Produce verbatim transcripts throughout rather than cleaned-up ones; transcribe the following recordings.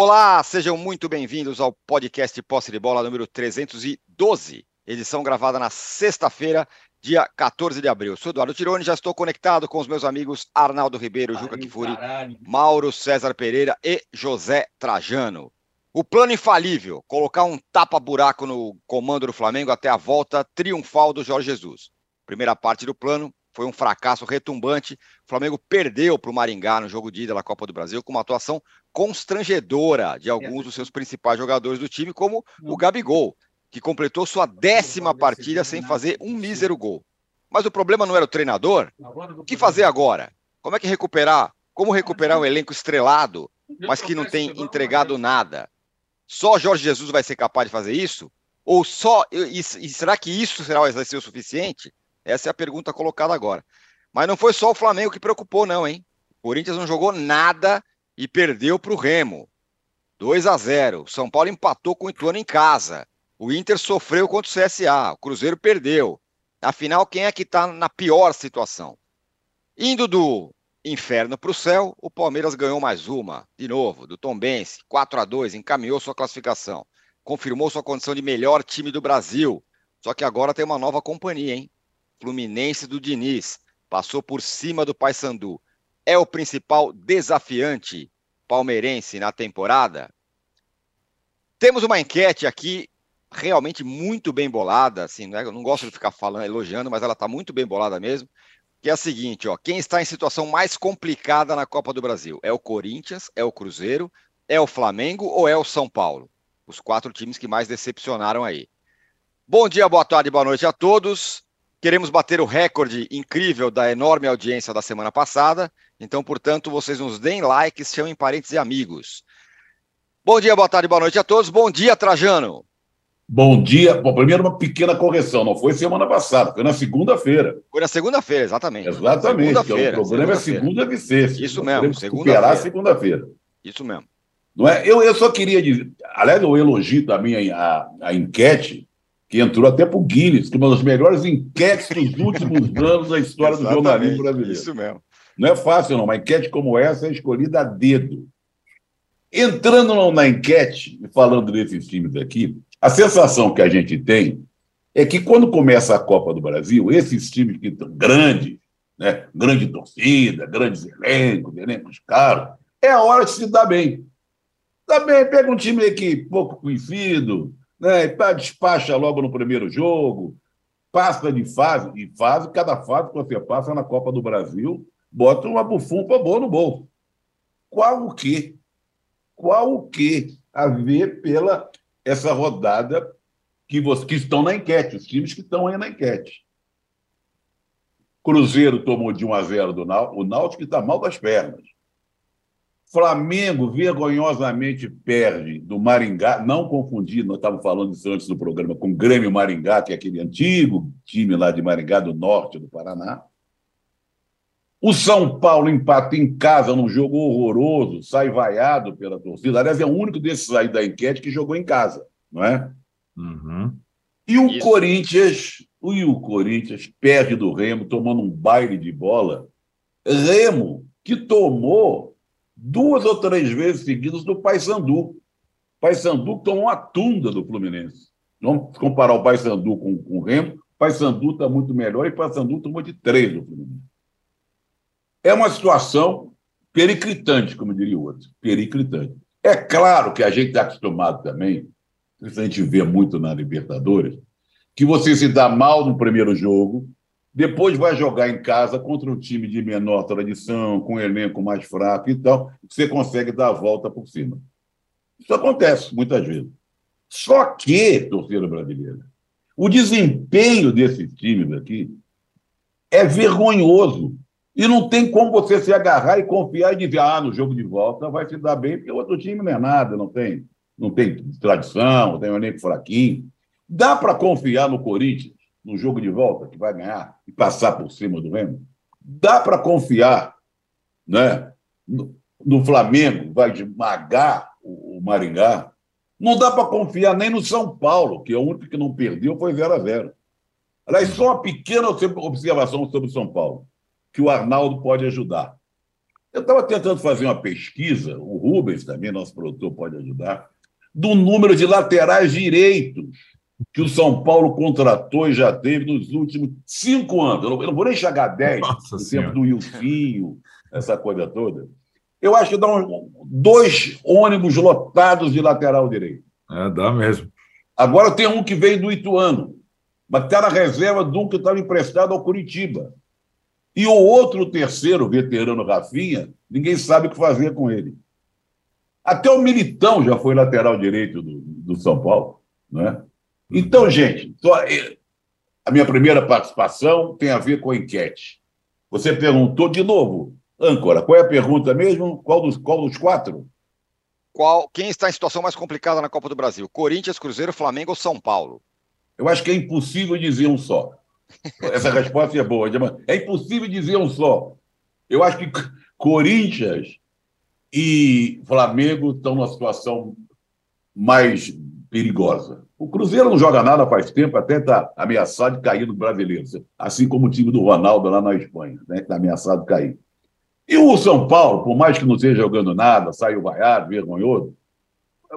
Olá, sejam muito bem-vindos ao podcast Posse de Bola número trezentos e doze, edição gravada na sexta-feira, dia quatorze de abril. Sou Eduardo Tironi, já estou conectado com os meus amigos Arnaldo Ribeiro, Ai, Juca Kfouri, Mauro César Pereira e José Trajano. O plano infalível, colocar um tapa-buraco no comando do Flamengo até a volta triunfal do Jorge Jesus. Primeira parte do plano foi um fracasso retumbante. O Flamengo perdeu para o Maringá no jogo de ida da Copa do Brasil com uma atuação constrangedora de alguns dos seus principais jogadores do time, como o Gabigol, que completou sua décima partida sem fazer um mísero gol. Mas o problema não era o treinador? O que fazer agora? Como é que recuperar? Como recuperar um elenco estrelado, mas que não tem entregado nada? Só Jorge Jesus vai ser capaz de fazer isso? Ou só... E será que isso será o suficiente? Essa é a pergunta colocada agora. Mas não foi só o Flamengo que preocupou, não, hein? O Corinthians não jogou nada e perdeu para o Remo. dois a zero. O São Paulo empatou com o Ituano em casa. O Inter sofreu contra o C S A. O Cruzeiro perdeu. Afinal, quem é que está na pior situação? Indo do inferno para o céu, o Palmeiras ganhou mais uma, de novo, do Tombense. quatro a dois, encaminhou sua classificação. Confirmou sua condição de melhor time do Brasil. Só que agora tem uma nova companhia, hein? Fluminense do Diniz. Passou por cima do Paysandu. É o principal desafiante palmeirense na temporada? Temos uma enquete aqui realmente muito bem bolada, assim, né? Eu não gosto de ficar falando, elogiando, mas ela está muito bem bolada mesmo, que é a seguinte, ó, quem está em situação mais complicada na Copa do Brasil? É o Corinthians, é o Cruzeiro, é o Flamengo ou é o São Paulo? Os quatro times que mais decepcionaram aí. Bom dia, boa tarde, boa noite a todos. Queremos bater o recorde incrível da enorme audiência da semana passada. Então, portanto, vocês nos deem likes, chamem parentes e amigos. Bom dia, boa tarde, boa noite a todos. Bom dia, Trajano. Bom dia. Bom, primeiro, uma pequena correção. Não foi semana passada, foi na segunda-feira. Foi na segunda-feira, exatamente. Exatamente. Segunda-feira, o problema segunda-feira. É segunda de sexta. Isso mesmo, segunda-feira. segunda-feira. Isso mesmo. Não é? Eu, eu só queria dizer, aliás, eu elogio também a, a enquete, que entrou até para o Guinness, que é uma das melhores enquetes dos últimos anos da história do jornalismo brasileiro. Isso mesmo. Não é fácil, não. Uma enquete como essa é escolhida a dedo. Entrando na enquete, e falando desses times aqui, a sensação que a gente tem é que quando começa a Copa do Brasil, esses times que estão grandes, né, grande torcida, grandes elencos, elencos caros, é a hora de se dar bem. Dá bem, pega um time aqui pouco conhecido, né, despacha logo no primeiro jogo, passa de fase, de fase, cada fase que você passa na Copa do Brasil, bota uma bufunfa boa no bolso. Qual o quê? Qual o quê a ver pela essa rodada que, você, que estão na enquete, os times que estão aí na enquete? Cruzeiro tomou de um a zero do Náutico, o Náutico está mal das pernas. Flamengo vergonhosamente perde do Maringá, não confundir, nós estávamos falando isso antes do programa, com o Grêmio Maringá, que é aquele antigo time lá de Maringá, do norte do Paraná. O São Paulo empata em casa num jogo horroroso, sai vaiado pela torcida. Aliás, é o único desses aí da enquete que jogou em casa, não é? Uhum. E o isso. Corinthians, e o Corinthians perde do Remo, tomando um baile de bola. Remo, que tomou duas ou três vezes seguidas do Paysandu. Paysandu tomou a tunda do Fluminense. Vamos comparar o Paysandu com, com o Remo. O Paysandu está muito melhor e o Paysandu tomou de três do Fluminense. É uma situação periclitante, como diria o outro. Periclitante. É claro que a gente está acostumado também, isso a gente vê muito na Libertadores, que você se dá mal no primeiro jogo, depois vai jogar em casa contra um time de menor tradição, com um elenco mais fraco e tal, você consegue dar a volta por cima. Isso acontece muitas vezes. Só que, torcida brasileira, o desempenho desses times aqui é vergonhoso. E não tem como você se agarrar e confiar e dizer, ah, no jogo de volta vai se dar bem, porque o outro time não é nada, não tem, não tem tradição, não tem um elenco fraquinho. Dá para confiar no Corinthians? No jogo de volta, que vai ganhar e passar por cima do Remo, dá para confiar, né, no, no Flamengo, vai esmagar o, o Maringá. Não dá para confiar nem no São Paulo, que é o único que não perdeu, foi zero a zero. Aliás, só uma pequena observação sobre o São Paulo, que o Arnaldo pode ajudar. Eu estava tentando fazer uma pesquisa, o Rubens também, nosso produtor, pode ajudar, do número de laterais direitos que o São Paulo contratou e já teve nos últimos cinco anos. Eu não, eu não vou nem chegar a dez, no tempo do Ilfinho, essa coisa toda. Eu acho que dá um, dois ônibus lotados de lateral direito. É, dá mesmo. Agora tem um que veio do Ituano, mas está na reserva de um que estava emprestado ao Curitiba. E o outro, o terceiro, veterano Rafinha, ninguém sabe o que fazer com ele. Até o Militão já foi lateral direito do, do São Paulo, né? Então, gente, a minha primeira participação tem a ver com a enquete. Você perguntou de novo, âncora, qual é a pergunta mesmo? Qual dos, qual dos quatro? Qual, quem está em situação mais complicada na Copa do Brasil? Corinthians, Cruzeiro, Flamengo ou São Paulo? Eu acho que é impossível dizer um só. Essa resposta é boa, é impossível dizer um só. Eu acho que Corinthians e Flamengo estão numa situação mais perigosa. O Cruzeiro não joga nada faz tempo, até está ameaçado de cair no Brasileiro, assim como o time do Ronaldo lá na Espanha, né, que está ameaçado de cair. E o São Paulo, por mais que não esteja jogando nada, saiu vaiado, vergonhoso,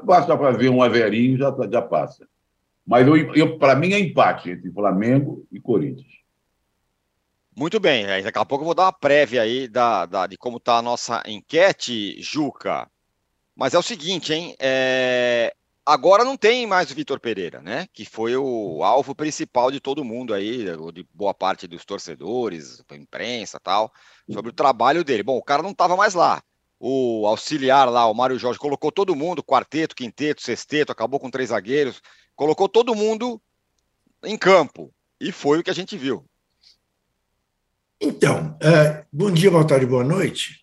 basta fazer um averinho e já, já passa. Mas eu, eu, para mim é empate entre Flamengo e Corinthians. Muito bem, né? Daqui a pouco eu vou dar uma prévia aí da, da, de como está a nossa enquete, Juca. Mas é o seguinte, hein? É... Agora não tem mais o Vitor Pereira, né? Que foi o alvo principal de todo mundo aí, de boa parte dos torcedores, imprensa e tal, sobre o trabalho dele. Bom, o cara não estava mais lá. O auxiliar lá, o Mário Jorge, colocou todo mundo, quarteto, quinteto, sexteto, acabou com três zagueiros, colocou todo mundo em campo. E foi o que a gente viu. Então, uh, bom dia, boa tarde, boa noite.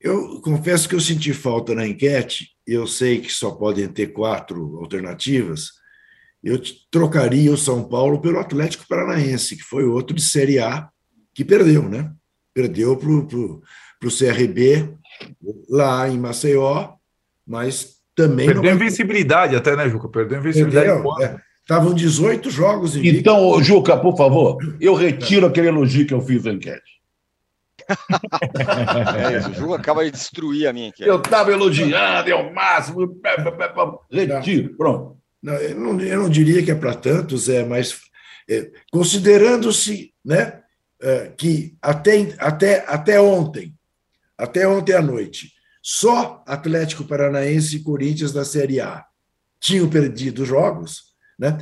Eu confesso que eu senti falta na enquete, eu sei que só podem ter quatro alternativas, eu trocaria o São Paulo pelo Atlético Paranaense, que foi outro de Série A, que perdeu, né? Perdeu para o C R B, lá em Maceió, mas também... Perdeu não... invencibilidade até, né, Juca? Perdeu invencibilidade. Estavam é. dezoito jogos em... Então, Vic... Juca, por favor, eu retiro aquele elogio que eu fiz na enquete. É isso, o Juca acaba de destruir a minha enquete. Eu estava elogiando, é o máximo. Retiro, pronto. Não, eu, não, eu não diria que é para tantos, Zé, mas é, considerando-se, né, é, que até, até, até ontem, até ontem à noite, só Atlético Paranaense e Corinthians da Série A tinham perdido jogos, né,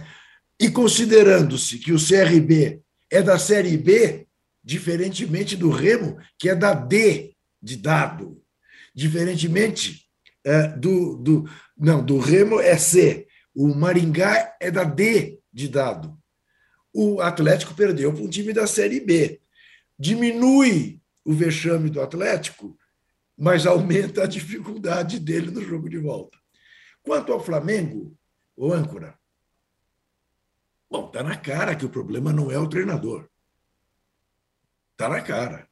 e considerando-se que o C R B é da Série B, diferentemente do Remo, que é da D, de dado. Diferentemente é, do, do... Não, do Remo é C. O Maringá é da D, de dado. O Atlético perdeu para um time da Série B. Diminui o vexame do Atlético, mas aumenta a dificuldade dele no jogo de volta. Quanto ao Flamengo, o âncora, bom, está na cara que o problema não é o treinador. Está na cara.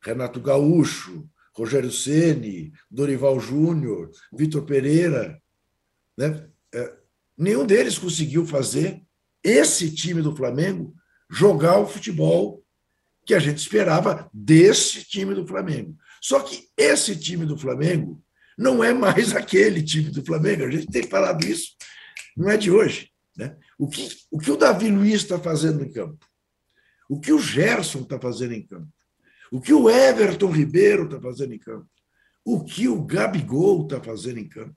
Renato Gaúcho, Rogério Ceni, Dorival Júnior, Vitor Pereira, né? É, nenhum deles conseguiu fazer esse time do Flamengo jogar o futebol que a gente esperava desse time do Flamengo. Só que esse time do Flamengo não é mais aquele time do Flamengo. A gente tem falado isso, não é de hoje, né? O que o, que o David Luiz está fazendo em campo? O que o Gerson está fazendo em campo? O que o Everton Ribeiro está fazendo em campo? O que o Gabigol está fazendo em campo?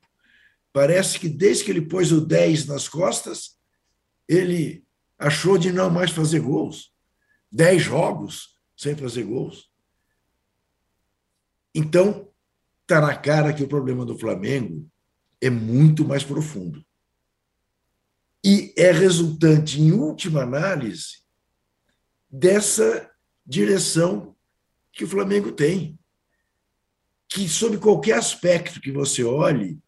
Parece que desde que ele pôs o dez nas costas, ele achou de não mais fazer gols. dez jogos sem fazer gols. Então, está na cara que o problema do Flamengo é muito mais profundo. E é resultante, em última análise, dessa direção que o Flamengo tem, que sob qualquer aspecto que você olhe,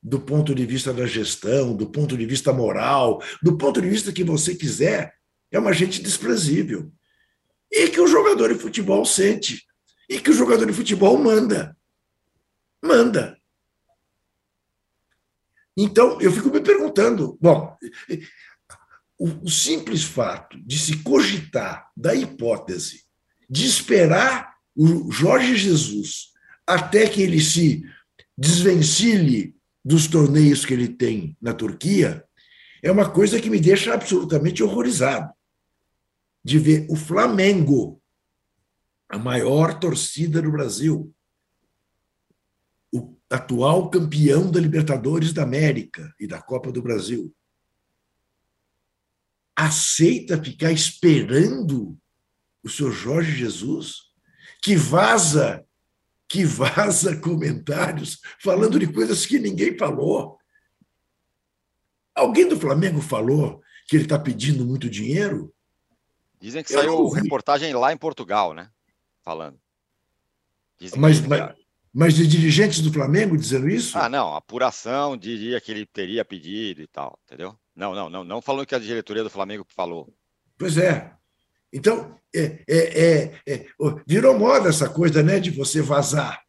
do ponto de vista da gestão, do ponto de vista moral, do ponto de vista que você quiser, é uma gente desprezível. E que o jogador de futebol sente, e que o jogador de futebol manda. Manda. Então, eu fico me perguntando, bom... O simples fato de se cogitar da hipótese de esperar o Jorge Jesus, até que ele se desvencilhe dos torneios que ele tem na Turquia, é uma coisa que me deixa absolutamente horrorizado, de ver o Flamengo, a maior torcida do Brasil, o atual campeão da Libertadores da América e da Copa do Brasil, aceita ficar esperando o seu Jorge Jesus, que vaza, que vaza comentários falando de coisas que ninguém falou. Alguém do Flamengo falou que ele está pedindo muito dinheiro? Dizem que eu saiu reportagem lá em Portugal, né? Falando. Mas, mas, mas de dirigentes do Flamengo dizendo isso? Ah, não. Apuração diria que ele teria pedido e tal, entendeu? Não, não, não. Não falou que a diretoria do Flamengo falou. Pois é. Então, é, é, é, é, virou moda essa coisa, né, de você vazar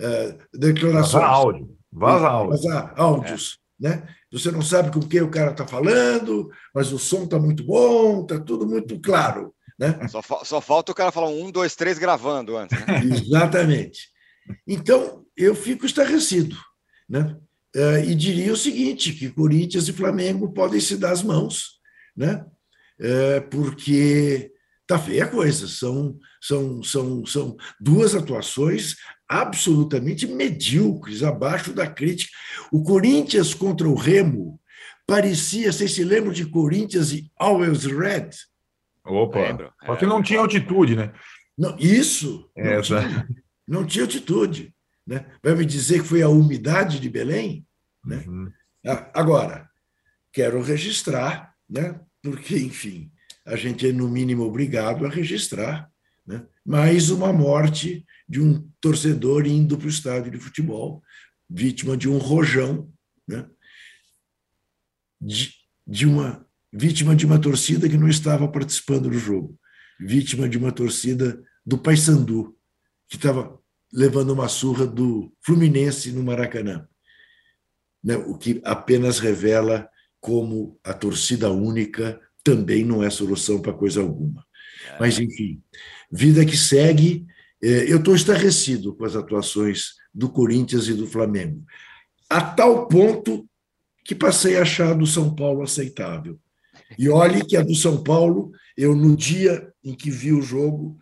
uh, declarações. Vaza áudio. Vaza áudio. Vazar áudios, é. Né? Você não sabe com quem o cara está falando, mas o som está muito bom, está tudo muito claro. Né? Só, fa- só falta o cara falar um, dois, três gravando antes. Né? Exatamente. Então, eu fico estarrecido. Né? Uh, e diria o seguinte, que Corinthians e Flamengo podem se dar as mãos, né? Uh, porque... Tá feia a coisa, são, são, são, são duas atuações absolutamente medíocres, abaixo da crítica. O Corinthians contra o Remo parecia, vocês se lembram de Corinthians e Always Red? Opa, lembro. Só que não tinha altitude, né? Não, isso, não tinha, não tinha altitude. Né? Vai me dizer que foi a umidade de Belém? Né? Uhum. Agora, quero registrar, né? Porque, enfim... a gente é, no mínimo, obrigado a registrar, né? Mais uma morte de um torcedor indo para o estádio de futebol, vítima de um rojão, né? de, de uma, vítima de uma torcida que não estava participando do jogo, vítima de uma torcida do Paysandu, que estava levando uma surra do Fluminense no Maracanã, né? O que apenas revela como a torcida única também não é solução para coisa alguma. É. Mas, enfim, vida que segue. Eu estou estarrecido com as atuações do Corinthians e do Flamengo, a tal ponto que passei a achar a do São Paulo aceitável. E olhe que a do São Paulo, eu, no dia em que vi o jogo,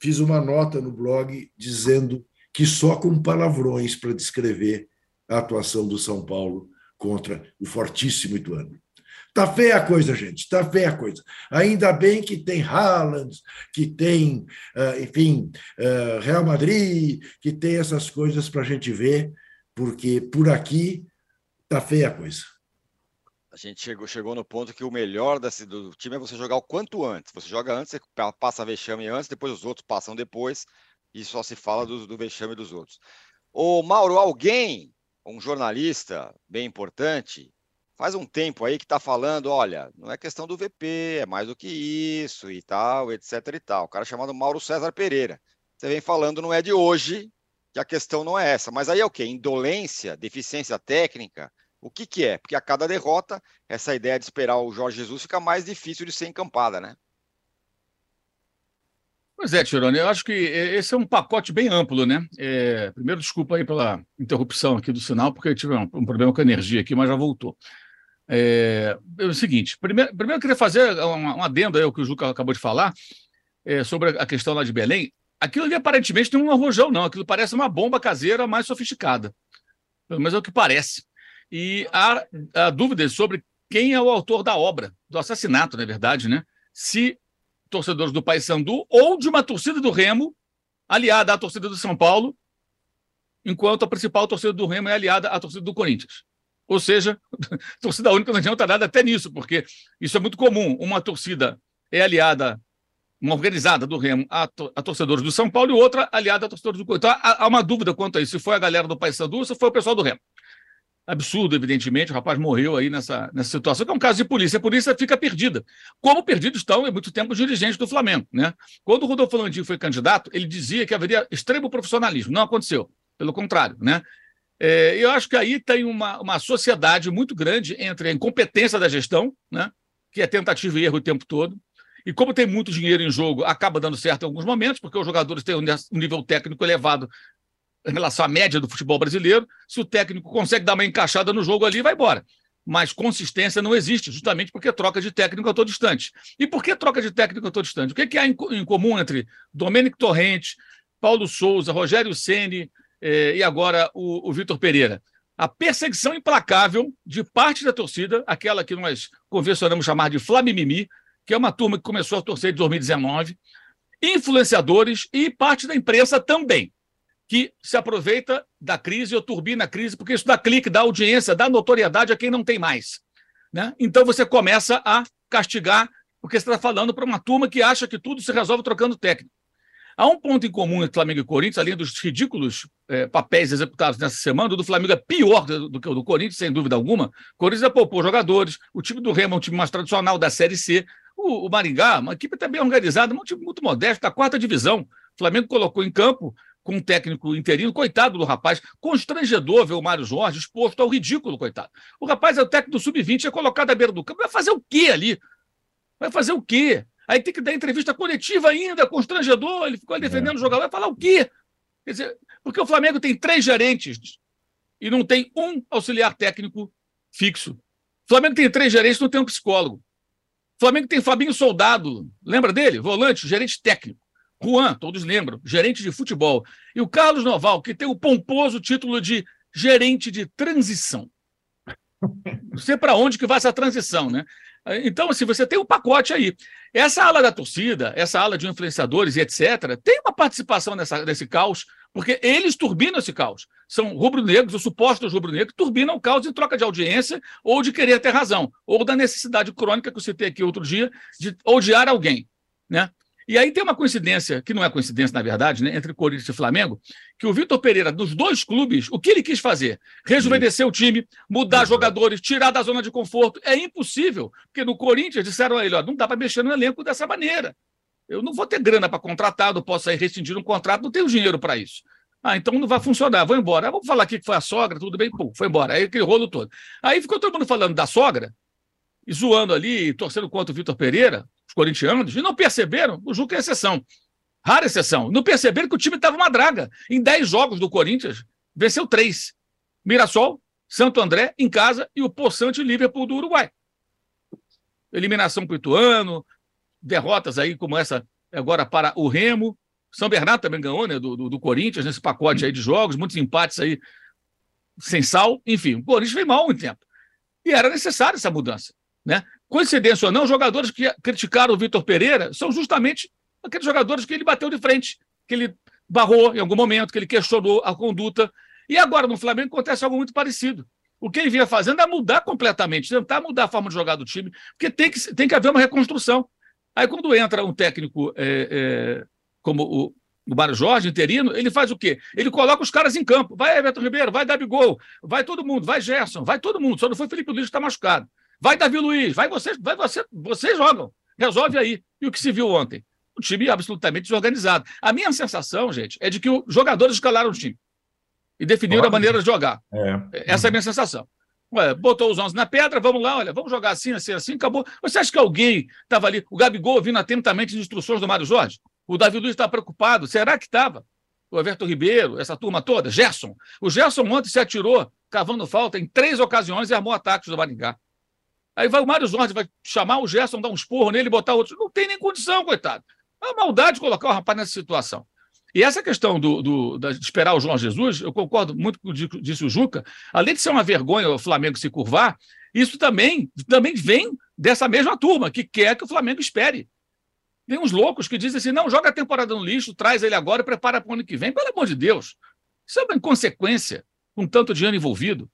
fiz uma nota no blog dizendo que só com palavrões para descrever a atuação do São Paulo contra o fortíssimo Ituano. Está feia a coisa, gente, está feia a coisa. Ainda bem que tem Haaland, que tem, enfim, Real Madrid, que tem essas coisas para a gente ver, porque por aqui está feia a coisa. A gente chegou, chegou no ponto que o melhor desse, do time é você jogar o quanto antes. Você joga antes, você passa vexame antes, depois os outros passam depois, e só se fala do, do vexame dos outros. Ô, Mauro, alguém, um jornalista bem importante... faz um tempo aí que está falando, olha, não é questão do V P, é mais do que isso e tal, etc e tal. O cara chamado Mauro César Pereira. Você vem falando, não é de hoje, que a questão não é essa. Mas aí é o quê? Indolência, deficiência técnica? O que que é? Porque a cada derrota, essa ideia de esperar o Jorge Jesus fica mais difícil de ser encampada, né? Pois é, Tironi, eu acho que esse é um pacote bem amplo, né? É, primeiro, desculpa aí pela interrupção aqui do sinal, porque eu tive um, um problema com a energia aqui, mas já voltou. É, é o seguinte, primeiro, primeiro eu queria fazer um, um adendo aí ao que o Juca acabou de falar, é, sobre a questão lá de Belém. Aquilo ali aparentemente não é um arrojão, não. Aquilo parece uma bomba caseira mais sofisticada. Pelo menos é o que parece. E há, há dúvidas sobre quem é o autor da obra, do assassinato, na verdade, né? Se torcedores do Paysandu ou de uma torcida do Remo, aliada à torcida do São Paulo, enquanto a principal torcida do Remo é aliada à torcida do Corinthians. Ou seja, torcida única não adianta nada até nisso, porque isso é muito comum. Uma torcida é aliada, uma organizada do Remo, a, to- a torcedores do São Paulo, e outra aliada a torcedores do Corinthians. Então, há, há uma dúvida quanto a isso, se foi a galera do Paysandu ou se foi o pessoal do Remo. Absurdo, evidentemente, o rapaz morreu aí nessa, nessa situação, que é um caso de polícia. A polícia fica perdida. Como perdidos estão, há muito tempo, os dirigentes do Flamengo, né? Quando o Rodolfo Landim foi candidato, ele dizia que haveria extremo profissionalismo. Não aconteceu, pelo contrário, né? É, eu acho que aí tem uma, uma sociedade muito grande entre a incompetência da gestão, né, que é tentativa e erro o tempo todo, E como tem muito dinheiro em jogo, acaba dando certo em alguns momentos, porque os jogadores têm um nível técnico elevado em relação à média do futebol brasileiro. Se o técnico consegue dar uma encaixada no jogo ali, vai embora. Mas consistência não existe, justamente porque troca de técnico a todo instante. E por que troca de técnico a todo instante? O que, que há em, em comum entre Domènec Torrent, Paulo Sousa, Rogério Ceni eh, e agora o, o Vitor Pereira? A perseguição implacável de parte da torcida, aquela que nós convencionamos chamar de Flamimimi, que é uma turma que começou a torcer em dois mil e dezenove, influenciadores e parte da imprensa também, que se aproveita da crise ou turbina a crise, porque isso dá clique, dá audiência, dá notoriedade a quem não tem mais, né? Então você começa a castigar, porque você está falando para uma turma que acha que tudo se resolve trocando técnico. Há um ponto em comum entre Flamengo e Corinthians, além dos ridículos é, papéis executados nessa semana. O do Flamengo é pior do que o do Corinthians, sem dúvida alguma. O Corinthians já poupou jogadores, o time do Remo é um time mais tradicional da Série C. O, o Maringá, uma equipe até bem organizada, um time muito modesto, da quarta divisão. O Flamengo colocou em campo com um técnico interino, coitado do rapaz, constrangedor ver o Mário Jorge exposto ao ridículo, coitado. O rapaz é o técnico do sub vinte, é colocado à beira do campo, vai fazer o quê ali? Vai fazer o quê? Aí tem que dar entrevista coletiva ainda, constrangedor, ele ficou ali defendendo é. o jogador, vai falar o quê? Quer dizer, porque o Flamengo tem três gerentes e não tem um auxiliar técnico fixo. O Flamengo tem três gerentes e não tem um psicólogo. O Flamengo tem Fabinho Soldado, lembra dele? Volante, gerente técnico. Juan, todos lembram, gerente de futebol. E o Carlos Noval, que tem o pomposo título de gerente de transição. Não sei para onde que vai essa transição, né? Então, assim, você tem um pacote aí. Essa ala da torcida, essa ala de influenciadores e etcétera, tem uma participação nessa, nesse caos, porque eles turbinam esse caos. São rubro-negros, os supostos rubro-negros, turbinam o caos em troca de audiência ou de querer ter razão, ou da necessidade crônica que eu citei aqui outro dia, de odiar alguém, né? E aí tem uma coincidência, que não é coincidência, na verdade, né, entre Corinthians e Flamengo, que o Vitor Pereira, dos dois clubes, o que ele quis fazer? Rejuvenescer o time, mudar jogadores, tirar da zona de conforto. É impossível, porque no Corinthians disseram a ele, ó, não dá para mexer no elenco dessa maneira. Eu não vou ter grana para contratar, não posso aí rescindir um contrato, não tenho dinheiro para isso. Ah, então não vai funcionar, vou embora. Ah, vamos falar aqui que foi a sogra, tudo bem, pô, foi embora. Aí aquele rolo todo. Aí ficou todo mundo falando da sogra, e zoando ali, torcendo contra o Vitor Pereira, os corintianos, e não perceberam, o Juca é exceção, rara exceção, não perceberam que o time estava uma draga. Em dez jogos do Corinthians, venceu três. Mirassol, Santo André, em casa, e o Poçante Liverpool do Uruguai. Eliminação para o Ituano, derrotas aí como essa agora para o Remo. São Bernardo também ganhou, né, do, do, do Corinthians, nesse pacote aí de jogos, muitos empates aí sem sal. Enfim, o Corinthians veio mal há muito tempo. E era necessária essa mudança, né? Coincidência ou não, jogadores que criticaram o Vitor Pereira são justamente aqueles jogadores que ele bateu de frente, que ele barrou em algum momento, que ele questionou a conduta. E agora no Flamengo acontece algo muito parecido. O que ele vinha fazendo é mudar completamente, tentar mudar a forma de jogar do time, porque tem que, tem que haver uma reconstrução. Aí quando entra um técnico é, é, como o, o Mário Jorge, interino, ele faz o quê? Ele coloca os caras em campo. Vai Everton Ribeiro, vai Gabigol, vai todo mundo, vai Gerson, vai todo mundo. Só não foi Felipe Luiz que está machucado. Vai David Luiz, vai vocês, vai você, vocês jogam, resolve aí. E o que se viu ontem? Um time absolutamente desorganizado. A minha sensação, gente, é de que os jogadores escalaram o time e definiram a maneira de jogar. É. Essa é a minha sensação. Ué, botou os onze na pedra, vamos lá, olha, vamos jogar assim, assim, assim, acabou. Você acha que alguém estava ali, o Gabigol ouvindo atentamente as instruções do Mário Jorge? O David Luiz está preocupado, será que estava? O Everton Ribeiro, essa turma toda, Gerson. O Gerson ontem se atirou, cavando falta, em três ocasiões e armou ataques do Maringá. Aí vai o Mário Jorge, vai chamar o Gerson, dar um esporro nele, botar outro. Não tem nem condição, coitado. É uma maldade colocar o rapaz nessa situação. E essa questão do, do, da, de esperar o Jorge Jesus, eu concordo muito com o que disse o Juca, além de ser uma vergonha o Flamengo se curvar, isso também, também vem dessa mesma turma, que quer que o Flamengo espere. Tem uns loucos que dizem assim, não, joga a temporada no lixo, traz ele agora e prepara para o ano que vem. Pelo amor de Deus, isso é uma inconsequência, com tanto dinheiro envolvido.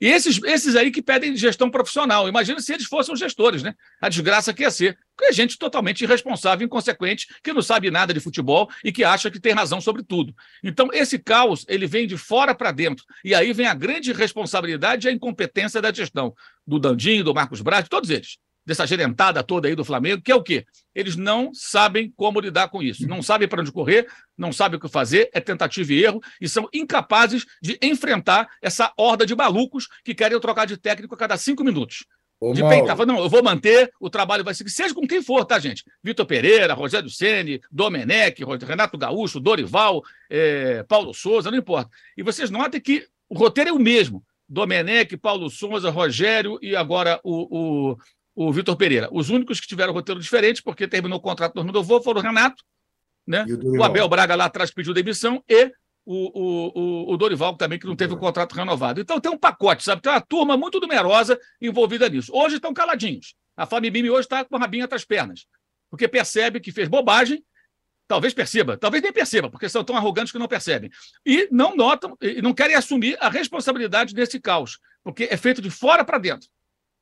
E esses, esses aí que pedem gestão profissional. Imagina se eles fossem os gestores, né? A desgraça que ia ser. Porque é gente totalmente irresponsável, inconsequente, que não sabe nada de futebol e que acha que tem razão sobre tudo. Então, esse caos, ele vem de fora para dentro. E aí vem a grande responsabilidade e a incompetência da gestão. Do Dandinho, do Marcos Braz, todos eles. Dessa gerentada toda aí do Flamengo, que é o quê? Eles não sabem como lidar com isso. Não sabem para onde correr, não sabem o que fazer, é tentativa e erro, e são incapazes de enfrentar essa horda de malucos que querem trocar de técnico a cada cinco minutos. Ô, de Mauro. Peitar, não, eu vou manter, o trabalho vai seguir, seja com quem for, tá, gente? Vitor Pereira, Rogério Ceni, Domènec, Renato Gaúcho, Dorival, é, Paulo Sousa, não importa. E vocês notem que o roteiro é o mesmo. Domènec, Paulo Sousa, Rogério e agora o, o, o Vitor Pereira. Os únicos que tiveram roteiro diferente, porque terminou o contrato do Novo, foram o Renato, né? O, o Abel Braga lá atrás pediu demissão e o, o, o Dorival também, que não teve o contrato renovado. Então tem um pacote, sabe? Tem uma turma muito numerosa envolvida nisso. Hoje estão caladinhos. A Famimim hoje está com a rabinha entre as pernas, porque percebe que fez bobagem. Talvez perceba, talvez nem perceba, porque são tão arrogantes que não percebem. E não notam, e não querem assumir a responsabilidade desse caos, porque é feito de fora para dentro.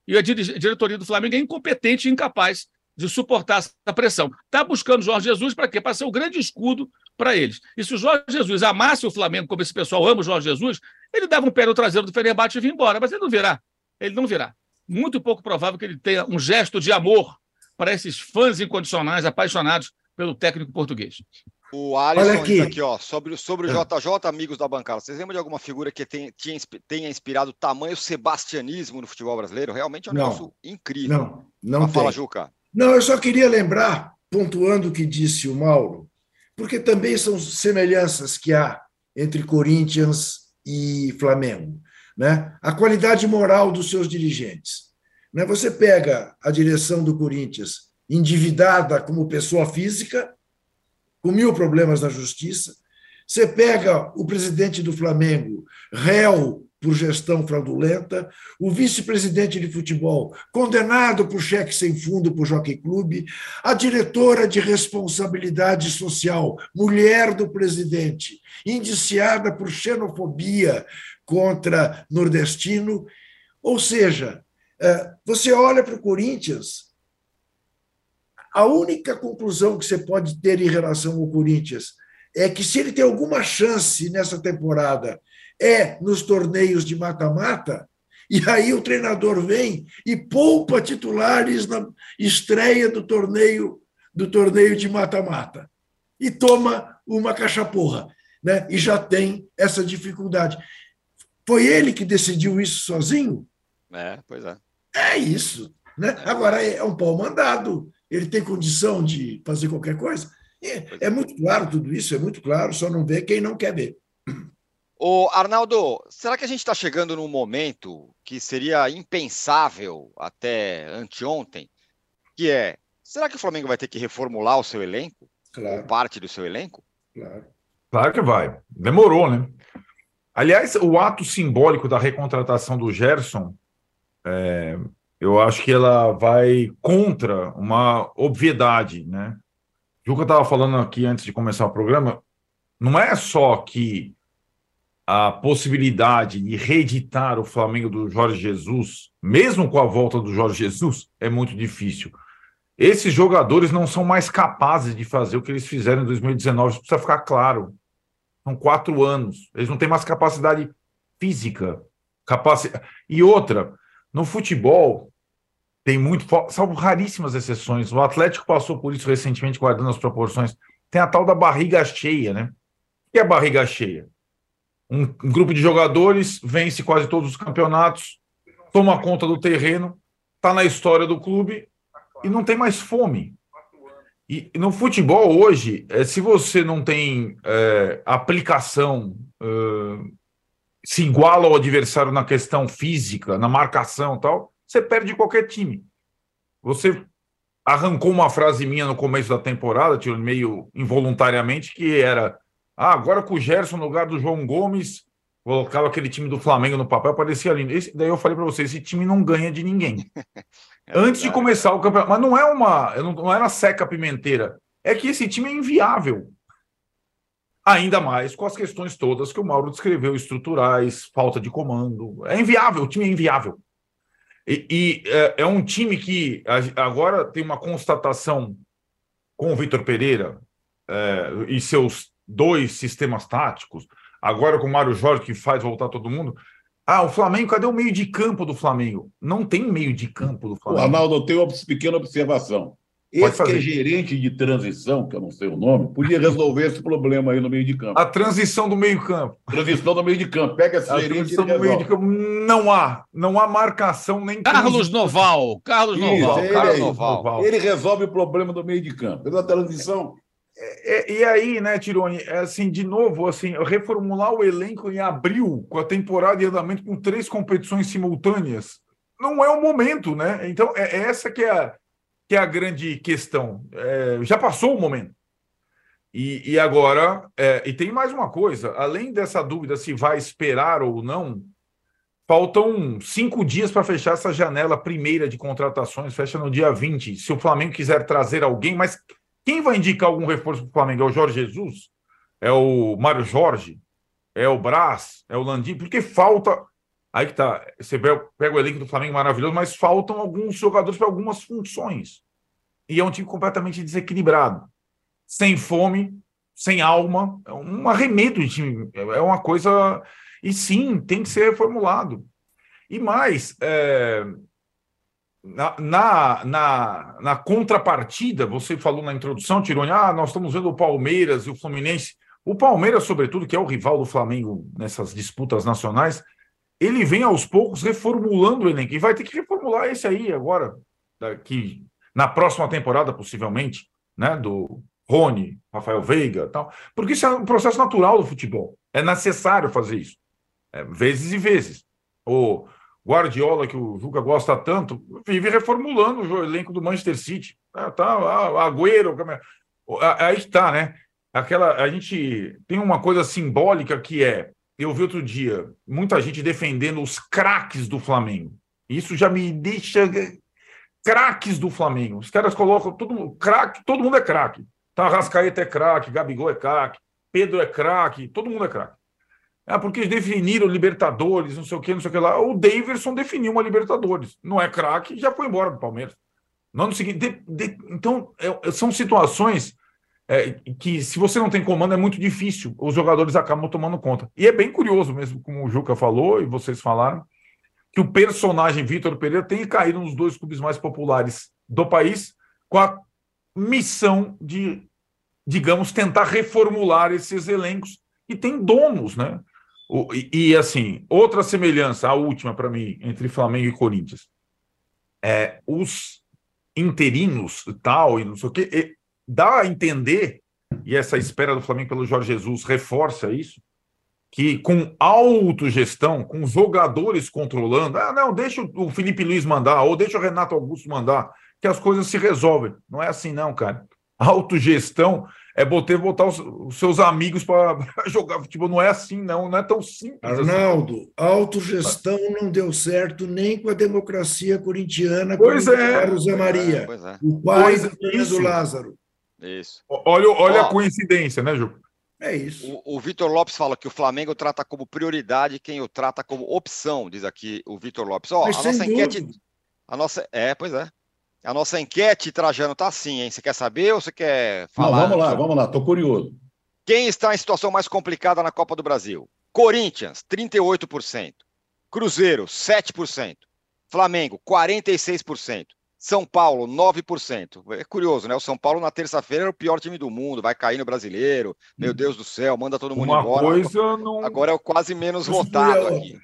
E a diretoria do Flamengo é incompetente e incapaz de suportar essa pressão. Está buscando Jorge Jesus para quê? Para ser o grande escudo para eles. E se o Jorge Jesus amasse o Flamengo, como esse pessoal ama o Jorge Jesus, ele dava um pé no traseiro do Fenerbahçe e vinha embora, mas ele não virá. Ele não virá. Muito pouco provável que ele tenha um gesto de amor para esses fãs incondicionais, apaixonados pelo técnico português. O Alisson aqui. aqui, ó, sobre, sobre o J J, amigos da bancada. Vocês lembram de alguma figura que tenha, tenha inspirado o tamanho sebastianismo no futebol brasileiro? Realmente é um não, negócio incrível. Não, não Mas tem. Fala, Juca. Não, eu só queria lembrar, pontuando o que disse o Mauro, porque também são semelhanças que há entre Corinthians e Flamengo, né? A qualidade moral dos seus dirigentes, né? Você pega a direção do Corinthians endividada como pessoa física, com mil problemas na justiça. Você pega o presidente do Flamengo, réu por gestão fraudulenta, o vice-presidente de futebol, condenado por cheque sem fundo por Jockey Clube, a diretora de responsabilidade social, mulher do presidente, indiciada por xenofobia contra nordestino. Ou seja, você olha para o Corinthians. A única conclusão que você pode ter em relação ao Corinthians é que, se ele tem alguma chance nessa temporada, é nos torneios de mata-mata, e aí o treinador vem e poupa titulares na estreia do torneio, do torneio de mata-mata e toma uma cachaporra, né? E já tem essa dificuldade. Foi ele que decidiu isso sozinho? É, pois é. É isso, né? Agora é um pau mandado. Ele tem condição de fazer qualquer coisa? É, é muito claro tudo isso, é muito claro, só não vê quem não quer ver. Ô, Arnaldo, será que a gente está chegando num momento que seria impensável até anteontem, que é, será que o Flamengo vai ter que reformular o seu elenco? Claro. Ou parte do seu elenco? Claro. Claro que vai. Demorou, né? Aliás, o ato simbólico da recontratação do Gerson... É... Eu acho que ela vai contra uma obviedade, né? O Juca estava falando aqui antes de começar o programa, não é só que a possibilidade de reeditar o Flamengo do Jorge Jesus, mesmo com a volta do Jorge Jesus, é muito difícil. Esses jogadores não são mais capazes de fazer o que eles fizeram em dois mil e dezenove, isso precisa ficar claro. São quatro anos, eles não têm mais capacidade física. Capaci... E outra, no futebol... Tem muito, salvo raríssimas exceções. O Atlético passou por isso recentemente, guardando as proporções. Tem a tal da barriga cheia, né? O que é barriga cheia? Um, um grupo de jogadores vence quase todos os campeonatos, toma conta do terreno, está na história do clube e não tem mais fome. E no futebol hoje, é, se você não tem é, aplicação, é, se iguala ao adversário na questão física, na marcação e tal, você perde qualquer time. Você arrancou uma frase minha no começo da temporada, meio involuntariamente, que era, ah, agora com o Gerson no lugar do João Gomes, colocava aquele time do Flamengo no papel, parecia lindo. Esse, daí eu falei para vocês, esse time não ganha de ninguém. É antes de começar o campeonato. Mas não é uma, não era seca pimenteira. É que esse time é inviável. Ainda mais com as questões todas que o Mauro descreveu, estruturais, falta de comando. É inviável, o time é inviável. E, e é, é um time que agora tem uma constatação com o Vitor Pereira é, e seus dois sistemas táticos, agora com o Mário Jorge, que faz voltar todo mundo. Ah, o Flamengo, cadê o meio de campo do Flamengo? Não tem meio de campo do Flamengo. Arnaldo, eu tenho uma pequena observação. Esse Pode fazer. Que é gerente de transição, que eu não sei o nome, podia resolver esse problema aí no meio de campo. A transição do meio campo. Transição do meio de campo. Pega esse gerente. A transição do meio de campo. Não há. Não há marcação nem... Carlos transição. Noval. Carlos Isso, Noval. Ele, Carlos Noval. Ele resolve o problema do meio de campo. Pela transição... É, é, e aí, né, Tironi, é assim, de novo, assim, reformular o elenco em abril, com a temporada em andamento, com três competições simultâneas, não é o momento, né? Então, é, é essa que é a... que é a grande questão. É, já passou o momento. E, e agora... É, e tem mais uma coisa. Além dessa dúvida se vai esperar ou não, faltam cinco dias para fechar essa janela primeira de contratações. Fecha no dia vinte. Se o Flamengo quiser trazer alguém... Mas quem vai indicar algum reforço para o Flamengo? É o Jorge Jesus? É o Mário Jorge? É o Brás? É o Landim? Porque falta... Aí que tá, você pega o elenco do Flamengo maravilhoso, mas faltam alguns jogadores para algumas funções. E é um time completamente desequilibrado. Sem fome, sem alma, é um arremedo de time. É uma coisa... E sim, tem que ser reformulado. E mais, é... na, na, na, na contrapartida, você falou na introdução, Tironi, ah, nós estamos vendo o Palmeiras e o Fluminense. O Palmeiras, sobretudo, que é o rival do Flamengo nessas disputas nacionais, ele vem aos poucos reformulando o elenco. E vai ter que reformular esse aí agora, daqui, na próxima temporada, possivelmente, né? Do Rony, Rafael Veiga e tal. Porque isso é um processo natural do futebol. É necessário fazer isso. É, vezes e vezes. O Guardiola, que o Juca gosta tanto, vive reformulando o elenco do Manchester City. Ah, tá, ah, Agüero. Aí que tá, né? Aquela, a gente tem uma coisa simbólica que é... Eu vi outro dia muita gente defendendo os craques do Flamengo. Isso já me deixa... Craques do Flamengo. Os caras colocam... Todo, craque, todo mundo é craque. Tá, Arrascaeta é craque, Gabigol é craque, Pedro é craque, todo mundo é craque. Ah, porque eles definiram Libertadores, não sei o que, não sei o que lá. O Davidson definiu uma Libertadores. Não é craque, já foi embora do Palmeiras. No ano seguinte... De, de, então, é, são situações... É, que se você não tem comando é muito difícil, os jogadores acabam tomando conta. E é bem curioso mesmo, como o Juca falou e vocês falaram, que o personagem Vitor Pereira tem caído nos dois clubes mais populares do país com a missão de, digamos, tentar reformular esses elencos e tem donos, né? O, e, e assim, outra semelhança, a última para mim, entre Flamengo e Corinthians, é, os interinos e tal, e não sei o quê... E, dá a entender, e essa espera do Flamengo pelo Jorge Jesus reforça isso, que com autogestão, com jogadores controlando, ah, não, deixa o Felipe Luiz mandar, ou deixa o Renato Augusto mandar, que as coisas se resolvem. Não é assim não, cara. Autogestão é botar, botar os, os seus amigos para jogar futebol. Não é assim não, não é tão simples. Arnaldo, assim. Autogestão não deu certo nem com a democracia corintiana, pois com é. O Zé Maria, pois é. O pai do Fernando Lázaro. Isso. Olha, olha Ó, a coincidência, né, Ju? É isso. O, o Vitor Lopes fala que o Flamengo trata como prioridade quem o trata como opção, diz aqui o Vitor Lopes. Ó, Mas a nossa dúvida. enquete. A nossa, é, pois é. A nossa enquete, Trajano, tá assim, hein? Você quer saber ou você quer falar? Não, vamos lá, vamos lá, tô curioso. Quem está em situação mais complicada na Copa do Brasil? Corinthians, trinta e oito por cento. Cruzeiro, sete por cento. Flamengo, quarenta e seis por cento. São Paulo, nove por cento. É curioso, né? O São Paulo, na terça-feira, era o pior time do mundo. Vai cair no Brasileiro. Meu Deus do céu, manda todo mundo Uma embora. Coisa não... Agora é o quase menos votado aqui.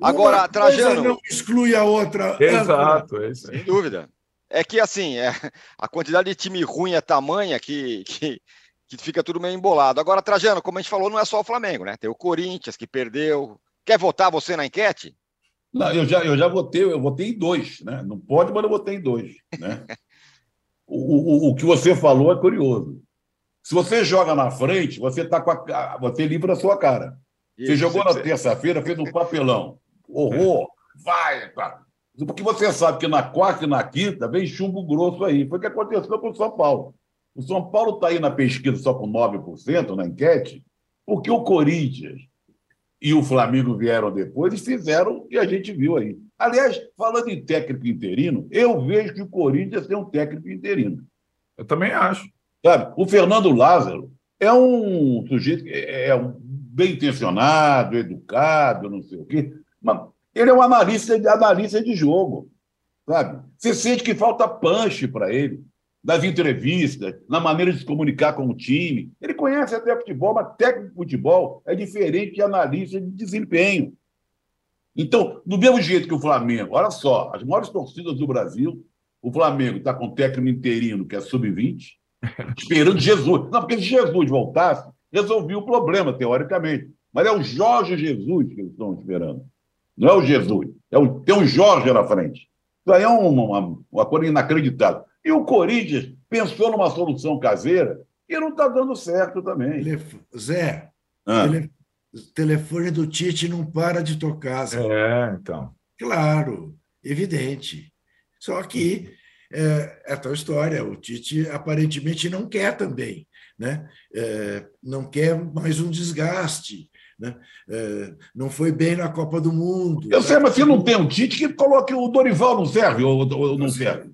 Agora, Uma Trajano... não exclui a outra. Exato. É isso aí. Sem dúvida. É que, assim, é... a quantidade de time ruim é tamanha que... que... que fica tudo meio embolado. Agora, Trajano, como a gente falou, não é só o Flamengo, né? Tem o Corinthians, que perdeu. Quer votar você na enquete? Não, eu já, eu já votei, eu votei em dois, né? Não pode, mas eu votei em dois, né? o, o, o que você falou é curioso. Se você joga na frente, você tá com a, você livra a sua cara. Isso, você jogou na terça-feira, fez um papelão. Horror! Vai, cara! Porque você sabe que na quarta e na quinta vem chumbo grosso aí. Foi o que aconteceu com o São Paulo. O São Paulo está aí na pesquisa só com nove por cento, na enquete, porque o Corinthians e o Flamengo vieram depois, eles fizeram e a gente viu aí. Aliás, falando em técnico interino, eu vejo que o Corinthians tem um técnico interino. Eu também acho. Sabe, o Fernando Lázaro é um sujeito que é um bem-intencionado, educado, não sei o quê, mas ele é um analista, analista de jogo, sabe? Você sente que falta punch para ele. das entrevistas, na maneira de se comunicar com o time. Ele conhece até futebol, mas técnico de futebol é diferente de analista de desempenho. Então, do mesmo jeito que o Flamengo, olha só, as maiores torcidas do Brasil, o Flamengo está com o técnico interino, que é sub vinte, esperando Jesus. Não, porque se Jesus voltasse, resolvia o problema, teoricamente. Mas é o Jorge Jesus que eles estão esperando. Não é o Jesus, é o, tem o Jorge na frente. Isso aí é uma, uma, uma coisa inacreditável. E o Corinthians pensou numa solução caseira e não está dando certo também. Telef... Zé, ah. tele... o telefone do Tite não para de tocar, Zé. É, então. Claro, evidente. Só que é, é a tal história, o Tite aparentemente não quer também, né? É, não quer mais um desgaste, né? É, não foi bem na Copa do Mundo. Eu tá? sei, mas se não tem um Tite que coloque o Dorival, não serve ou, ou não serve?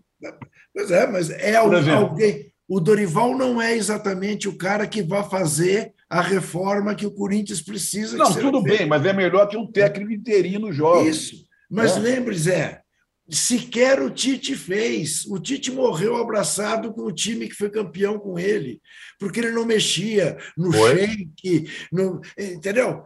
Pois é, mas é alguém... O Dorival não é exatamente o cara que vai fazer a reforma que o Corinthians precisa. Não, tudo bem, mas é melhor que um técnico interino jovem. Isso, mas lembre, Zé, sequer o Tite fez. O Tite morreu abraçado com o time que foi campeão com ele, porque ele não mexia no shake, no, entendeu?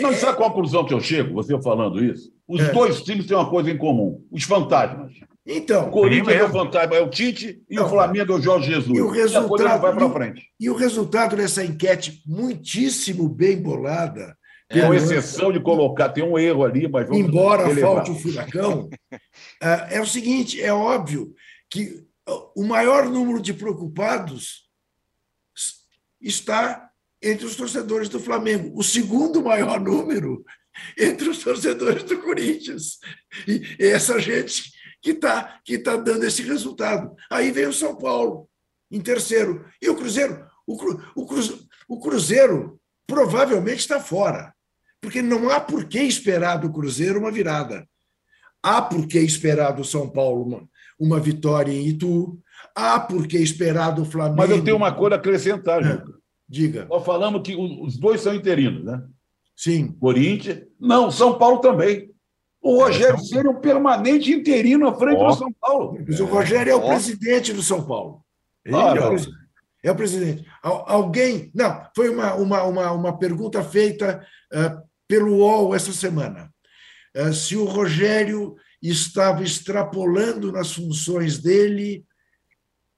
Não, sabe qual a conclusão que eu chego, você falando isso? Os é. dois times têm uma coisa em comum, os fantasmas. Então, o Corinthians é o fantasma, é o Tite, e não, o Flamengo é o Jorge Jesus. E o resultado, e a coisa não vai para frente. E o resultado dessa enquete muitíssimo bem bolada... É uma exceção de colocar, tem um erro ali, mas vamos... Embora elevar. Falte o furacão, é o seguinte, é óbvio que o maior número de preocupados está entre os torcedores do Flamengo. O segundo maior número entre os torcedores do Corinthians. E essa gente que está que tá dando esse resultado. Aí vem o São Paulo, em terceiro. E o Cruzeiro? O, cru, o, cruzeiro, o Cruzeiro provavelmente está fora, porque não há por que esperar do Cruzeiro uma virada. Há por que esperar do São Paulo uma, uma vitória em Itu. Há por que esperar do Flamengo... Mas eu tenho uma coisa a acrescentar, Juca. Diga. Nós falamos que os dois são interinos, né? Sim. Corinthians. Não, São Paulo também. O Rogério Ceni é um permanente interino à frente oh. do São Paulo. Mas o Rogério é o oh. presidente do São Paulo. Ele ah, é, o pres... é o presidente. Alguém... Não, foi uma, uma, uma, uma pergunta feita uh, pelo U O L essa semana. Uh, se o Rogério estava extrapolando nas funções dele...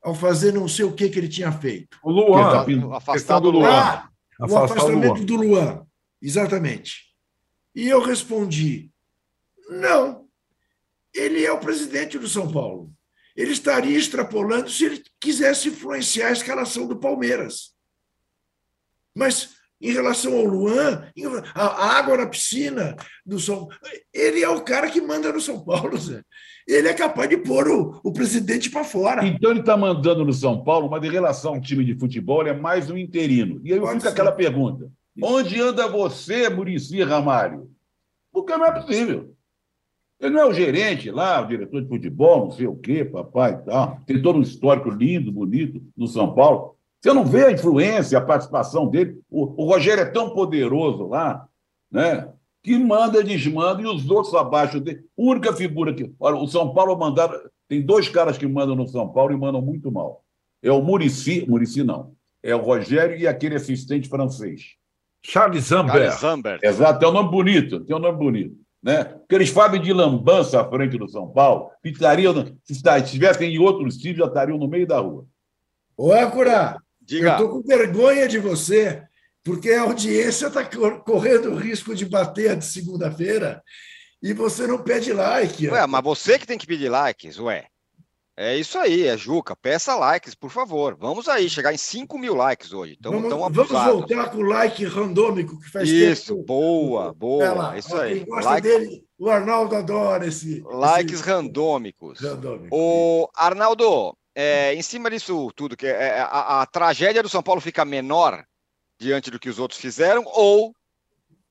ao fazer não sei o que que ele tinha feito. O Luan, o afastado do Luan. Ah, o afastamento do Luan, exatamente. E eu respondi, não, ele é o presidente do São Paulo. Ele estaria extrapolando se ele quisesse influenciar a escalação do Palmeiras. Mas, em relação ao Luan, a água na piscina do São Paulo, ele é o cara que manda no São Paulo, Zé. Ele é capaz de pôr o, o presidente para fora. Então ele está mandando no São Paulo, mas em relação ao time de futebol, ele é mais um interino. E aí Pode fica ser. aquela pergunta, onde anda você, Muricy Ramalho? Porque não é possível. Ele não é o gerente lá, o diretor de futebol, não sei o quê, papai e tal. Tem todo um histórico lindo, bonito, no São Paulo. Você não vê a influência, a participação dele. O, o Rogério é tão poderoso lá, né? Que manda, desmanda, e os outros abaixo dele. Única figura que... Olha, o São Paulo mandaram... Tem dois caras que mandam no São Paulo e mandam muito mal. É o Muricy... Muricy não. É o Rogério e aquele assistente francês. Charles Zambert. Exato, é um nome bonito. Tem um nome bonito. Né? Porque eles fazem de lambança à frente do São Paulo. E estariam, se estivessem em outros times, já estariam no meio da rua. Ô, Acura, Diga. eu estou com vergonha de você... porque a audiência está correndo o risco de bater a de segunda-feira e você não pede like. Ué, mas você que tem que pedir likes, ué. É isso aí, é Juca. Peça likes, por favor. Vamos aí, chegar em cinco mil likes hoje. Tão, vamos, tão vamos voltar com o like randômico que faz isso, tempo. boa, boa. É lá, isso aí. Quem gosta like... dele, o Arnaldo adora esse... Likes esse... randômicos. Randômico. O Arnaldo, é, em cima disso tudo, que é, a, a tragédia do São Paulo fica menor diante do que os outros fizeram, ou,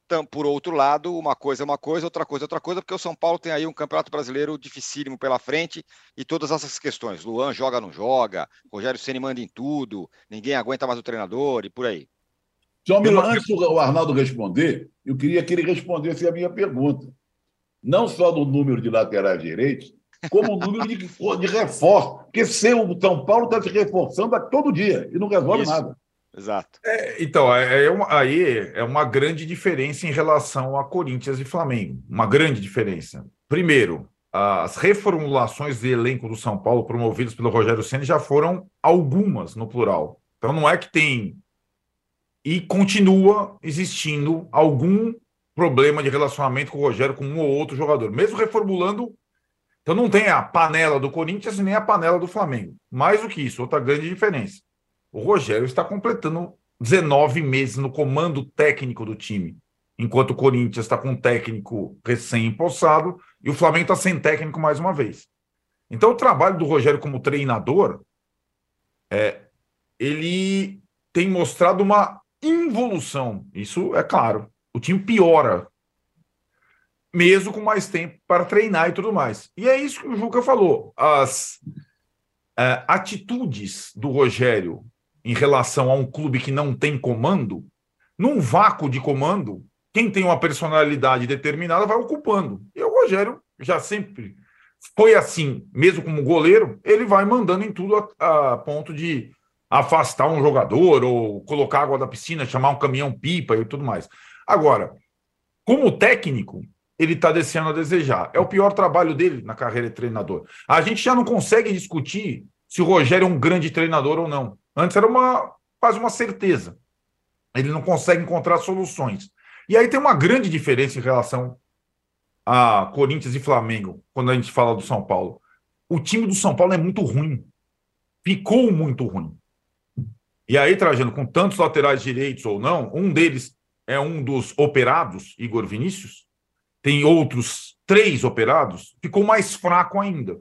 tam, por outro lado, uma coisa é uma coisa, outra coisa é outra coisa, porque o São Paulo tem aí um Campeonato Brasileiro dificílimo pela frente e todas essas questões. Luan joga, não joga, Rogério Ceni manda em tudo, ninguém aguenta mais o treinador e por aí. Só me antes o Arnaldo responder, eu queria que ele respondesse a minha pergunta. Não só no número de laterais direitos, como o número de, de reforço. Porque seu São Paulo está se reforçando todo dia e não resolve Isso. nada. Exato. É, então, é, é uma, aí é uma grande diferença em relação a Corinthians e Flamengo. Uma grande diferença. Primeiro, as reformulações de elenco do São Paulo promovidas pelo Rogério Ceni já foram algumas, no plural. Então não é que tem... E continua existindo algum problema de relacionamento com o Rogério, com um ou outro jogador. Mesmo reformulando, então não tem a panela do Corinthians nem a panela do Flamengo. Mais do que isso, outra grande diferença. O Rogério está completando dezenove meses no comando técnico do time, enquanto o Corinthians está com um técnico recém-empossado e o Flamengo está sem técnico mais uma vez. Então o trabalho do Rogério como treinador, é, ele tem mostrado uma involução, isso é claro. O time piora, mesmo com mais tempo para treinar e tudo mais. E é isso que o Juca falou, as... Uh, atitudes do Rogério em relação a um clube que não tem comando, num vácuo de comando, quem tem uma personalidade determinada vai ocupando. E o Rogério já sempre foi assim, mesmo como goleiro, ele vai mandando em tudo a, a ponto de afastar um jogador ou colocar água da piscina, chamar um caminhão-pipa e tudo mais. Agora, como técnico, ele está descendo a desejar. É o pior trabalho dele na carreira de treinador. A gente já não consegue discutir se o Rogério é um grande treinador ou não. Antes era uma, quase uma certeza. Ele não consegue encontrar soluções. E aí tem uma grande diferença em relação a Corinthians e Flamengo, quando a gente fala do São Paulo. O time do São Paulo é muito ruim. Ficou muito ruim. E aí, Trajano, com tantos laterais direitos ou não, um deles é um dos operados, Igor Vinícius, tem outros três operados, ficou mais fraco ainda.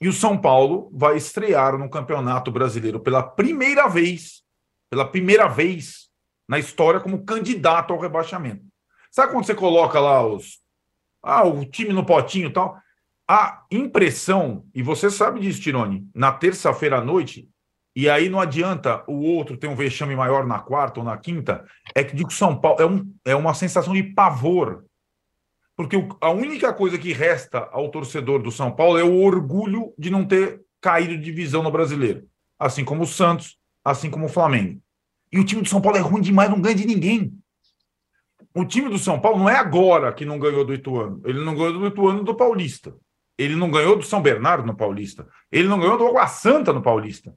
E o São Paulo vai estrear no Campeonato Brasileiro pela primeira vez, pela primeira vez na história como candidato ao rebaixamento. Sabe quando você coloca lá os... Ah, o time no potinho e tal? A impressão, e você sabe disso, Tironi, na terça-feira à noite, e aí não adianta o outro ter um vexame maior na quarta ou na quinta, é que digo, São Paulo é, um, é uma sensação de pavor. Porque a única coisa que resta ao torcedor do São Paulo é o orgulho de não ter caído de divisão no Brasileiro. Assim como o Santos, assim como o Flamengo. E o time do São Paulo é ruim demais, não ganha de ninguém. O time do São Paulo não é agora que não ganhou do Ituano. Ele não ganhou do Ituano do Paulista. Ele não ganhou do São Bernardo no Paulista. Ele não ganhou do Água Santa no Paulista.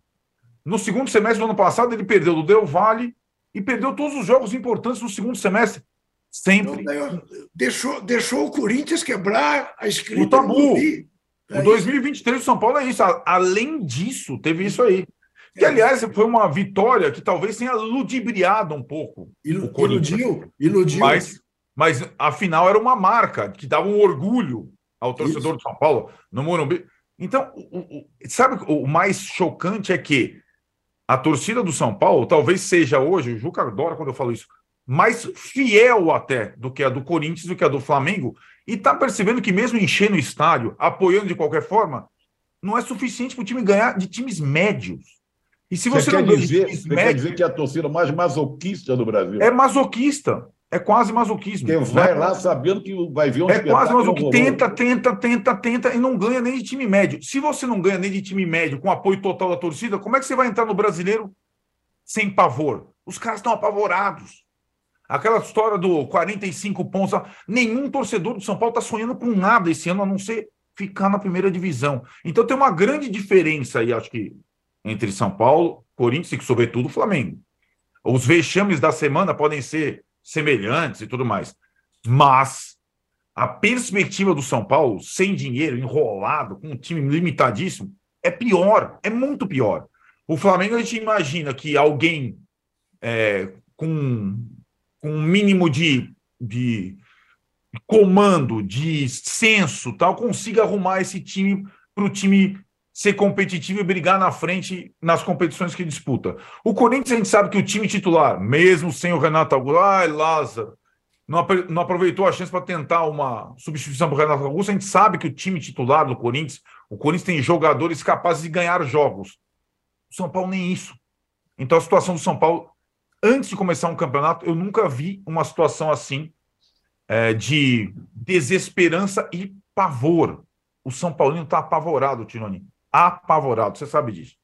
No segundo semestre do ano passado, ele perdeu do Del Valle e perdeu todos os jogos importantes no segundo semestre. Sempre. Não, deixou, deixou o Corinthians quebrar a escrita. O tabu. O dois mil e vinte e três do São Paulo é isso. Além disso, teve isso aí. Que, aliás, foi uma vitória que talvez tenha ludibriado um pouco. Il, o Corinthians. Iludiu. iludiu. Mas, mas, afinal, era uma marca que dava um orgulho ao torcedor isso. do São Paulo no Morumbi. Então, o, o, sabe o mais chocante é que a torcida do São Paulo talvez seja hoje, o Juca adora quando eu falo isso, mais fiel até do que a do Corinthians, do que a do Flamengo, e está percebendo que mesmo enchendo o estádio, apoiando de qualquer forma, não é suficiente para o time ganhar de times médios. E se você, você não ganha dizer, de times você médios... Quer dizer que é a torcida mais masoquista do Brasil. É masoquista, é quase masoquismo. Quem vai né? lá sabendo que vai ver um É quase masoquista, tenta, tenta, tenta, tenta, e não ganha nem de time médio. Se você não ganha nem de time médio com apoio total da torcida, como é que você vai entrar no Brasileiro sem pavor? Os caras estão apavorados. Aquela história do quarenta e cinco pontos, nenhum torcedor do São Paulo está sonhando com nada esse ano, a não ser ficar na primeira divisão. Então tem uma grande diferença aí, acho que, entre São Paulo, Corinthians e, sobretudo, Flamengo. Os vexames da semana podem ser semelhantes e tudo mais, mas a perspectiva do São Paulo, sem dinheiro, enrolado, com um time limitadíssimo, é pior, é muito pior. O Flamengo, a gente imagina que alguém é, com... com um mínimo de, de comando, de senso, tal, consiga arrumar esse time para o time ser competitivo e brigar na frente nas competições que disputa. O Corinthians, a gente sabe que o time titular, mesmo sem o Renato Gaúcho, ai, Lázaro, não, não aproveitou a chance para tentar uma substituição para o Renato Gaúcho, a gente sabe que o time titular do Corinthians, o Corinthians tem jogadores capazes de ganhar jogos. O São Paulo nem isso. Então a situação do São Paulo... Antes de começar um campeonato, eu nunca vi uma situação assim é, de desesperança e pavor. o São Paulino está apavorado, Tironi. Apavorado, você sabe disso.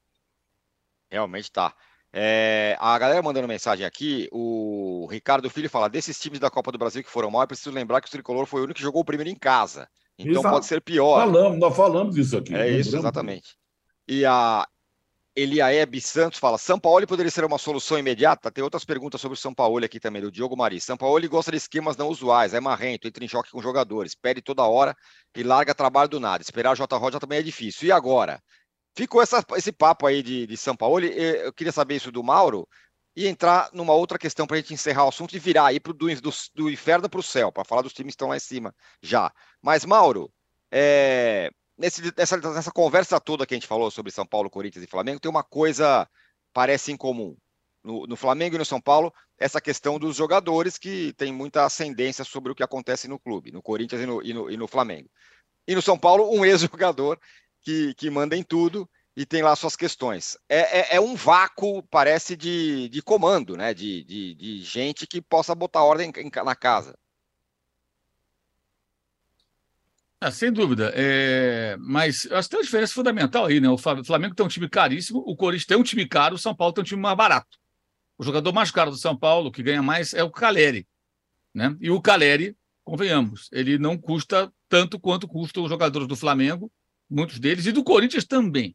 Realmente está. É, a galera mandando mensagem aqui, o Ricardo Filho fala, desses times da Copa do Brasil que foram mal, é preciso lembrar que o Tricolor foi o único que jogou o primeiro em casa. Então Exato. Pode ser pior. Falamos, nós falamos disso aqui. É isso, exatamente. E a Eliaeb Santos fala, Sampaoli poderia ser uma solução imediata? Tem outras perguntas sobre o Sampaoli aqui também, do Diogo Mari. Sampaoli gosta de esquemas não usuais, é marrento, entra em choque com jogadores, pede toda hora e larga trabalho do nada. Esperar J. Roja também é difícil. E agora? Ficou essa, esse papo aí de, de Sampaoli, eu queria saber isso do Mauro e entrar numa outra questão para a gente encerrar o assunto e virar aí pro, do, do, do inferno para o céu, para falar dos times que estão lá em cima já. Mas, Mauro, é, nesse, nessa, nessa conversa toda que a gente falou sobre São Paulo, Corinthians e Flamengo, tem uma coisa, parece incomum, no, no Flamengo e no São Paulo, essa questão dos jogadores que tem muita ascendência sobre o que acontece no clube, no Corinthians e no, e no, e no Flamengo. E no São Paulo, um ex-jogador Que, que manda em tudo e tem lá suas questões. É, é, é um vácuo, parece, de, de comando, né? De, de, de gente que possa botar ordem em, na casa. Ah, sem dúvida. É... Mas eu acho que tem uma diferença fundamental aí, né? O Flamengo tem um time caríssimo, o Corinthians tem um time caro, o São Paulo tem um time mais barato. O jogador mais caro do São Paulo, que ganha mais, é o Caleri, né? E o Caleri, convenhamos, ele não custa tanto quanto custam os jogadores do Flamengo, muitos deles, e do Corinthians também.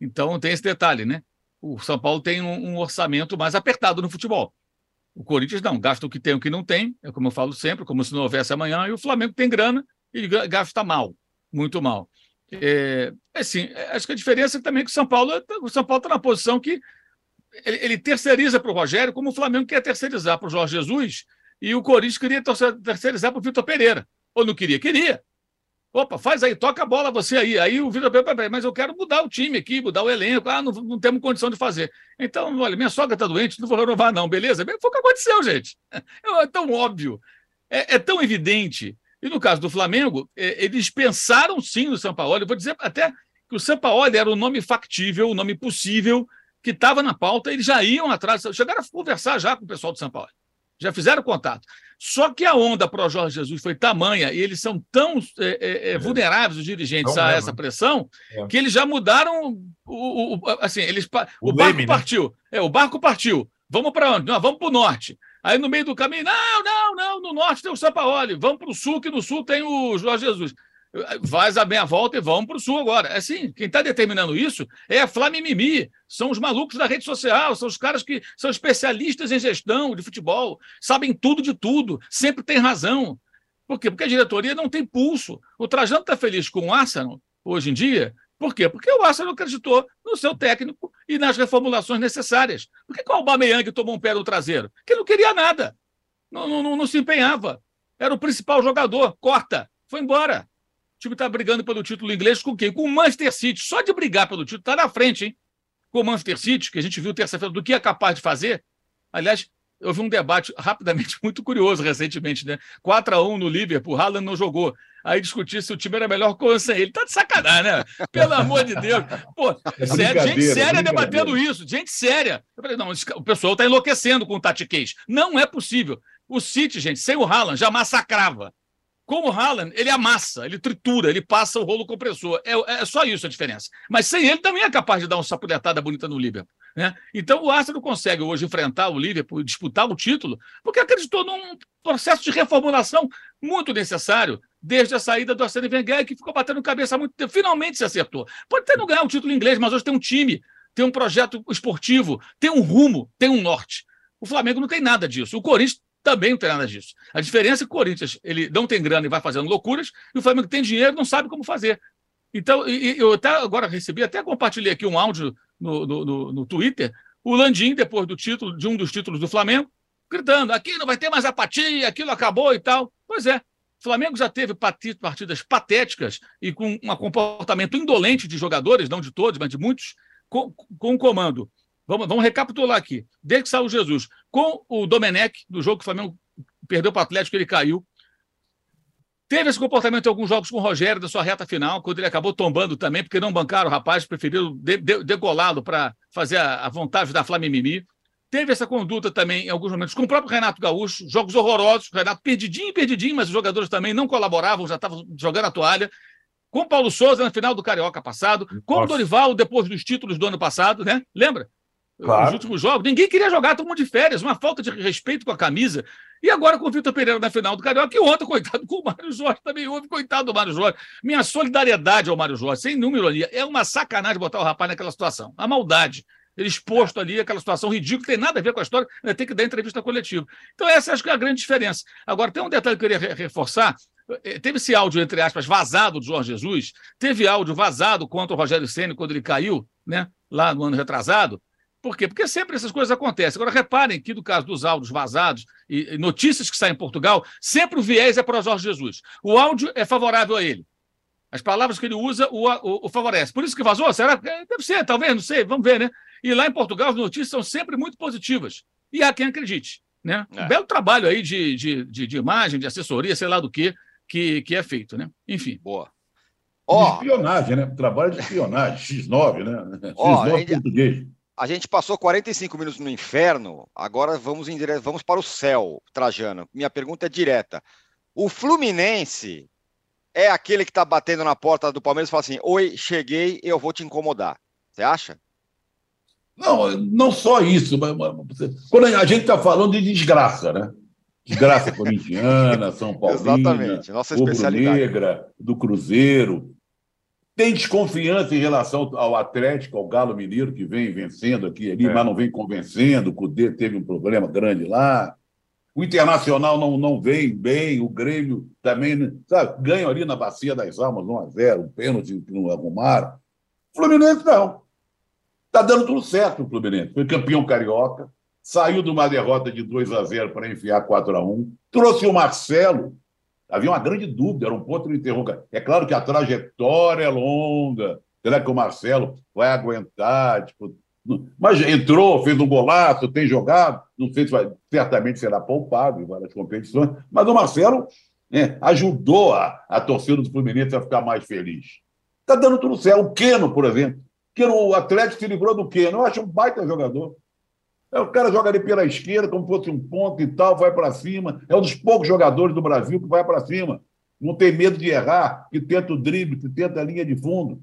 Então tem esse detalhe, né? O São Paulo tem um, um orçamento mais apertado no futebol. O Corinthians não, gasta o que tem, o que não tem, é como eu falo sempre, como se não houvesse amanhã, e o Flamengo tem grana e gasta mal, muito mal. É, assim, acho que a diferença é também que o São Paulo o São Paulo está na posição que ele, ele terceiriza para o Rogério, como o Flamengo quer terceirizar para o Jorge Jesus, e o Corinthians queria terceirizar para o Vitor Pereira. Ou não queria? Queria. Opa, faz aí, toca a bola você aí. Aí o Vitor Pereira, mas eu quero mudar o time aqui, mudar o elenco. Ah, não, não temos condição de fazer. Então, olha, minha sogra está doente, não vou renovar não, beleza? Foi o que aconteceu, gente. É tão óbvio, é, é tão evidente. E no caso do Flamengo, é, eles pensaram sim no Sampaoli. Eu vou dizer até que o Sampaoli era o nome factível, o nome possível, que estava na pauta, eles já iam atrás, chegaram a conversar já com o pessoal do Sampaoli. Já fizeram contato. Só que a onda para o Jorge Jesus foi tamanha e eles são tão é, é, é. vulneráveis, os dirigentes, não a mesmo. Essa pressão, é. que eles já mudaram o, o, assim, eles, o, o barco leme, partiu. Né? É, o barco partiu. Vamos para onde? Não, vamos para o norte. Aí no meio do caminho, não, não, não, no norte tem o Sampaoli, vamos para o sul, que no sul tem o Jorge Jesus. Faz a meia volta e vamos para o sul agora. Assim, quem está determinando isso é a Flamimimi, são os malucos da rede social, são os caras que são especialistas em gestão de futebol, sabem tudo de tudo, sempre tem razão. Por quê? Porque a diretoria não tem pulso. O Trajano está feliz com o Arsenal hoje em dia. Por quê? Porque o Arsenal acreditou no seu técnico e nas reformulações necessárias. Por que o Aubameyang tomou um pé no traseiro? Porque não queria nada, não, não, não se empenhava. Era o principal jogador, corta, foi embora. O time está brigando pelo título inglês com quem? Com o Manchester City. Só de brigar pelo título, está na frente, hein? Com o Manchester City, que a gente viu terça-feira, do que é capaz de fazer. Aliás, eu vi um debate rapidamente muito curioso recentemente, né? quatro a um no Liverpool, Haaland não jogou. Aí discutir se o time era melhor com ou sem ele. Tá de sacanagem, né? Pelo amor de Deus. Pô, é sério, gente séria é debatendo isso. Gente séria. Eu falei, não, o pessoal está enlouquecendo com o tatiquês. Não é possível. O City, gente, sem o Haaland, já massacrava. Com o Haaland, ele amassa, ele tritura, ele passa o rolo compressor. É, é só isso a diferença. Mas sem ele também é capaz de dar uma sapuletada bonita no Liverpool, né? Então o Arsenal consegue hoje enfrentar o Liverpool e disputar o título porque acreditou num processo de reformulação muito necessário desde a saída do Arsène Wenger, que ficou batendo cabeça há muito tempo. Finalmente se acertou. Pode até não ganhar o título inglês, mas hoje tem um time, tem um projeto esportivo, tem um rumo, tem um norte. O Flamengo não tem nada disso. O Corinthians também não tem nada disso. A diferença é que o Corinthians ele não tem grana e vai fazendo loucuras, e o Flamengo tem dinheiro e não sabe como fazer. Então, e, eu até agora recebi, até compartilhei aqui um áudio no, no, no, no Twitter, o Landim, depois do título, de um dos títulos do Flamengo, gritando, aqui não vai ter mais apatia, aquilo acabou e tal. Pois é, o Flamengo já teve partidas patéticas e com um comportamento indolente de jogadores, não de todos, mas de muitos, com, com o comando. Vamos, vamos recapitular aqui. Desde que saiu Jesus, com o Domènec, no jogo que o Flamengo perdeu para o Atlético, ele caiu. Teve esse comportamento em alguns jogos com o Rogério, da sua reta final, quando ele acabou tombando também, porque não bancaram o rapaz, preferiram de, de, degolá-lo para fazer a, a vontade da Flamimimi. Teve essa conduta também em alguns momentos com o próprio Renato Gaúcho, jogos horrorosos, o Renato perdidinho, perdidinho, mas os jogadores também não colaboravam, já estavam jogando a toalha. com o Paulo Sousa na final do Carioca passado, com o Dorival depois dos títulos do ano passado, né? Lembra? Claro. Os últimos jogos, ninguém queria jogar, todo mundo de férias, uma falta de respeito com a camisa. E agora com o Vitor Pereira na final do Carioca, e ontem, coitado, com o Mário Jorge, também houve, coitado do Mário Jorge. Minha solidariedade ao Mário Jorge, sem nenhuma ironia, é uma sacanagem botar o rapaz naquela situação, a maldade. Ele exposto ali, aquela situação ridícula, tem nada a ver com a história, né? Tem que dar entrevista coletiva. Então essa acho que é a grande diferença. Agora, tem um detalhe que eu queria re reforçar, teve esse áudio, entre aspas, vazado do Jorge Jesus, teve áudio vazado contra o Rogério Ceni quando ele caiu, né? Lá no ano retrasado. Por quê? Porque sempre essas coisas acontecem. Agora, reparem que, no caso dos áudios vazados e notícias que saem em Portugal, sempre o viés é para o Jorge Jesus. O áudio é favorável a ele. As palavras que ele usa o, o, o favorece. Por isso que vazou? Será? Deve ser, talvez, não sei, vamos ver, né? E lá em Portugal as notícias são sempre muito positivas. E há quem acredite, né? É. Um belo trabalho aí de, de, de, de imagem, de assessoria, sei lá do que, que, que é feito, né? Enfim. Boa. Oh. Espionagem, né? Trabalho de espionagem, X nove, né? Oh, X nove ele... português. A gente passou quarenta e cinco minutos no inferno, agora vamos, em dire... vamos para o céu, Trajano. Minha pergunta é direta. O Fluminense é aquele que está batendo na porta do Palmeiras e fala assim, oi, cheguei, eu vou te incomodar. Você acha? Não, não só isso. Mas, mas, quando a gente está falando de desgraça, né? Desgraça corintiana, São Paulina, exatamente, nossa especialidade. Negra, do Cruzeiro... Tem desconfiança em relação ao Atlético, ao Galo Mineiro, que vem vencendo aqui e ali, é. mas não vem convencendo. O Cudê teve um problema grande lá. O Internacional não, não vem bem. O Grêmio também, sabe, ganha ali na Bacia das Almas, um a zero, um pênalti que não arrumaram. O Fluminense não. Está dando tudo certo o Fluminense. Foi campeão carioca, saiu de uma derrota de dois a zero para enfiar quatro a um. Trouxe o Marcelo. Havia uma grande dúvida, era um ponto de interrogação. É claro que a trajetória é longa. Será que o Marcelo vai aguentar? Tipo, não... Mas entrou, fez um golaço, tem jogado. Não sei se vai... Certamente será poupado em várias competições. Mas o Marcelo, né, ajudou a, a torcida do Fluminense a ficar mais feliz. Está dando tudo certo. O Keno, por exemplo. Keno, o Atlético se livrou do Keno. Eu acho um baita jogador. O cara joga ali pela esquerda, como fosse um ponto e tal, vai para cima. É um dos poucos jogadores do Brasil que vai para cima. Não tem medo de errar, que tenta o drible, que tenta a linha de fundo.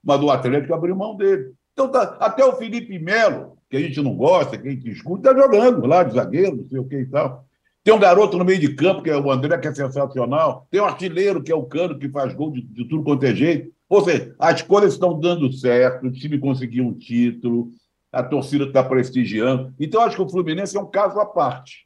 Mas o Atlético abriu mão dele. Então, tá, até o Felipe Melo, que a gente não gosta, que a gente escuta, está jogando lá de zagueiro, não sei o que e tal. Tem um garoto no meio de campo, que é o André, que é sensacional. Tem um artilheiro, que é o Cano, que faz gol de, de tudo quanto é jeito. Ou seja, as coisas estão dando certo, o time conseguiu um título... A torcida está prestigiando. Então, acho que o Fluminense é um caso à parte.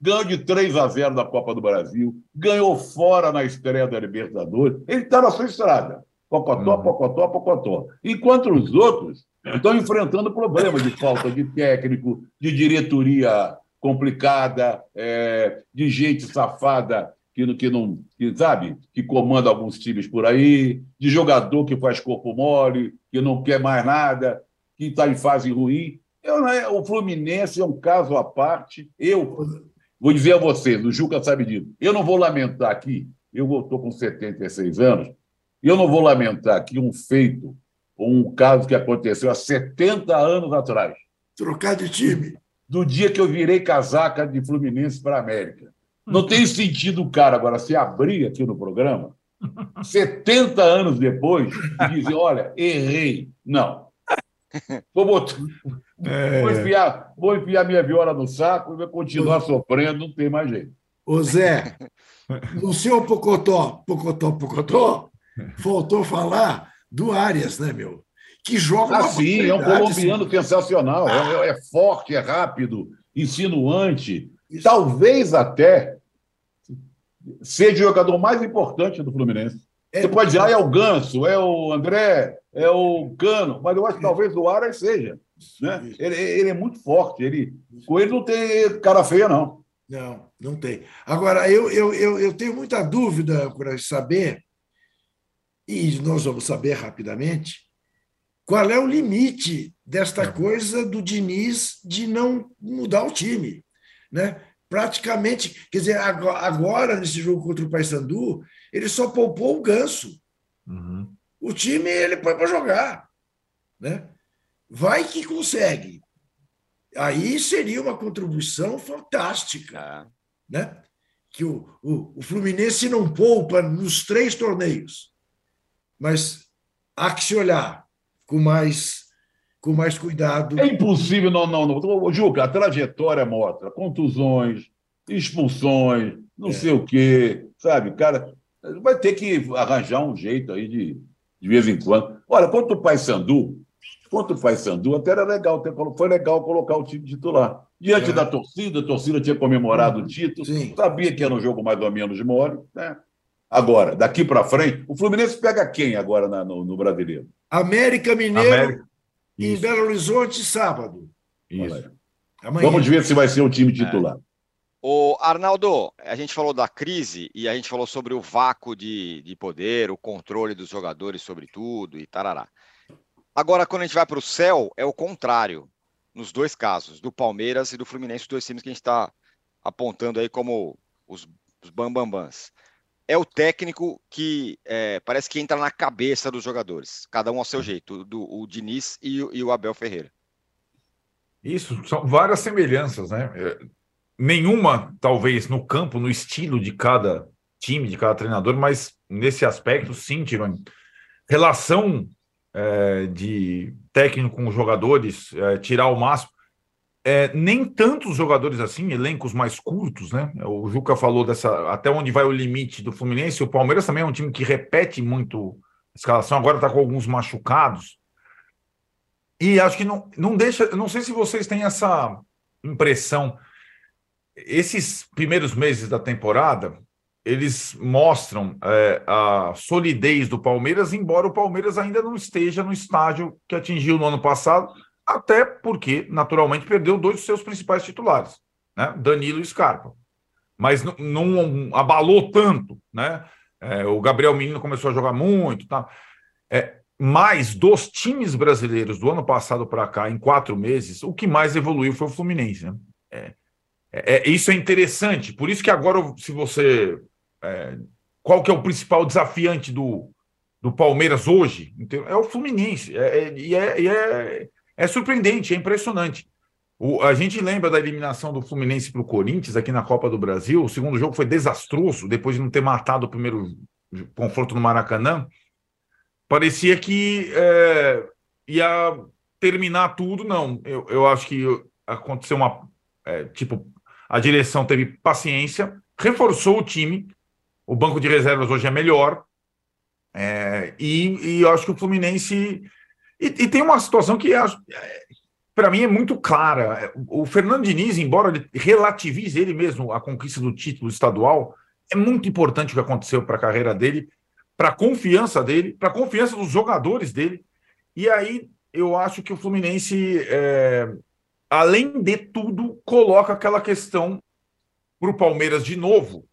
Ganhou de três a zero da Copa do Brasil, ganhou fora na estreia da Libertadores. Ele está na sua estrada. Pocotó, uhum. pocotó, pocotó. Enquanto os outros estão enfrentando problemas de falta de técnico, de diretoria complicada, é, de gente safada que, que não que, sabe, que comanda alguns times por aí, de jogador que faz corpo mole, que não quer mais nada... que está em fase ruim. Eu, né, o Fluminense é um caso à parte. Eu vou dizer a vocês, o Juca sabe disso, eu não vou lamentar aqui, eu estou com setenta e seis anos, eu não vou lamentar aqui um feito, um caso que aconteceu há setenta anos atrás. Trocar de time. Do dia que eu virei casaca de Fluminense para a América. Não tem sentido o cara agora se abrir aqui no programa, setenta anos depois, e dizer, olha, errei. Não. Vou, botar... é... vou, enfiar, vou enfiar minha viola no saco e vou continuar sofrendo, não tem mais jeito. Ô Zé, no seu Pocotó, Pocotó, Pocotó, faltou falar do Arias, né, meu? Que joga. Ah, sim, é um colombiano sim. sensacional. Ah. É, é forte, é rápido, insinuante. Isso. Talvez até seja o jogador mais importante do Fluminense. É, Você pode dizer, ah, é o Ganso, é o André, é o Cano, mas eu acho que talvez o Arias seja. Né? Ele, ele é muito forte, ele, com ele não tem cara feia, não. Não, não tem. Agora, eu, eu, eu, eu tenho muita dúvida para saber, e nós vamos saber rapidamente, qual é o limite desta coisa do Diniz de não mudar o time. Né? Praticamente, quer dizer, agora, nesse jogo contra o Paysandu, ele só poupou o Ganso. Uhum. O time ele põe para jogar. Né? Vai que consegue. Aí seria uma contribuição fantástica. Né? Que o, o, o Fluminense não poupa nos três torneios. mas há que se olhar com mais, com mais cuidado. É impossível, não, não, não. Juca, a trajetória mostra contusões, expulsões, não é. sei o quê, sabe? Cara, vai ter que arranjar um jeito aí de, de vez em quando. Olha, quanto o Paysandu, quanto o Paysandu, até era legal, foi legal colocar o time titular. Diante é. da torcida, a torcida tinha comemorado hum, o título, sim. sabia que era um jogo mais ou menos mole, né? Agora, daqui para frente, o Fluminense pega quem agora na, no, no Brasileiro? América Mineiro América. em Isso. Belo Horizonte, sábado. Isso. Amanhã. Vamos ver se vai ser o time titular. É. Ô, Arnaldo, a gente falou da crise e a gente falou sobre o vácuo de, de poder, o controle dos jogadores sobre tudo e tarará. Agora, quando a gente vai para o céu, é o contrário. Nos dois casos, do Palmeiras e do Fluminense, os dois times que a gente está apontando aí como os, os bambambãs. É o técnico que é, parece que entra na cabeça dos jogadores, cada um ao seu jeito, do, o Diniz e, e o Abel Ferreira. Isso, são várias semelhanças, né? É, nenhuma, talvez, no campo, no estilo de cada time, de cada treinador, mas nesse aspecto, sim, Tironi. Relação é, de técnico com os jogadores, é, tirar o máximo. É, nem tantos jogadores assim, elencos mais curtos, né? O Juca falou dessa, até onde vai o limite do Fluminense. O Palmeiras também é um time que repete muito a escalação, agora está com alguns machucados. E acho que não, não deixa, não sei se vocês têm essa impressão. Esses primeiros meses da temporada, eles mostram é, a solidez do Palmeiras, embora o Palmeiras ainda não esteja no estágio que atingiu no ano passado, até porque, naturalmente, perdeu dois dos seus principais titulares, né? Danilo e Scarpa. Mas não, não abalou tanto, né? É, o Gabriel Menino começou a jogar muito, tá? É, mas dos times brasileiros do ano passado para cá, em quatro meses, o que mais evoluiu foi o Fluminense, né? É, é, isso é interessante. Por isso que agora, se você... É, qual que é o principal desafiante do, do Palmeiras hoje? É o Fluminense. E é... é, é, é É surpreendente, é impressionante. O, a gente lembra da eliminação do Fluminense para o Corinthians aqui na Copa do Brasil. O segundo jogo foi desastroso, depois de não ter matado o primeiro confronto no Maracanã. Parecia que é, ia terminar tudo, não. Eu, eu acho que aconteceu uma... É, tipo, a direção teve paciência, reforçou o time, o banco de reservas hoje é melhor, é, e, e eu acho que o Fluminense... E, e tem uma situação que, é, para mim, é muito clara. O Fernando Diniz, embora ele relativize ele mesmo a conquista do título estadual, é muito importante o que aconteceu para a carreira dele, para a confiança dele, para a confiança dos jogadores dele. E aí eu acho que o Fluminense, é, além de tudo, coloca aquela questão para o Palmeiras de novo,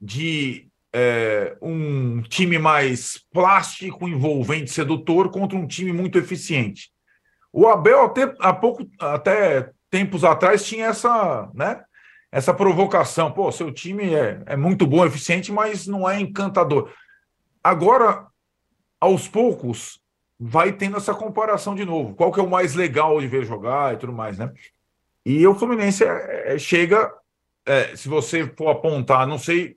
de... É, um time mais plástico, envolvente, sedutor, contra um time muito eficiente. O Abel, até, há pouco, até tempos atrás, tinha essa, né, essa provocação. Pô, seu time é, é muito bom, eficiente, mas não é encantador. Agora, aos poucos, vai tendo essa comparação de novo. Qual que é o mais legal de ver jogar e tudo mais, né? E o Fluminense é, é, chega, é, se você for apontar, não sei...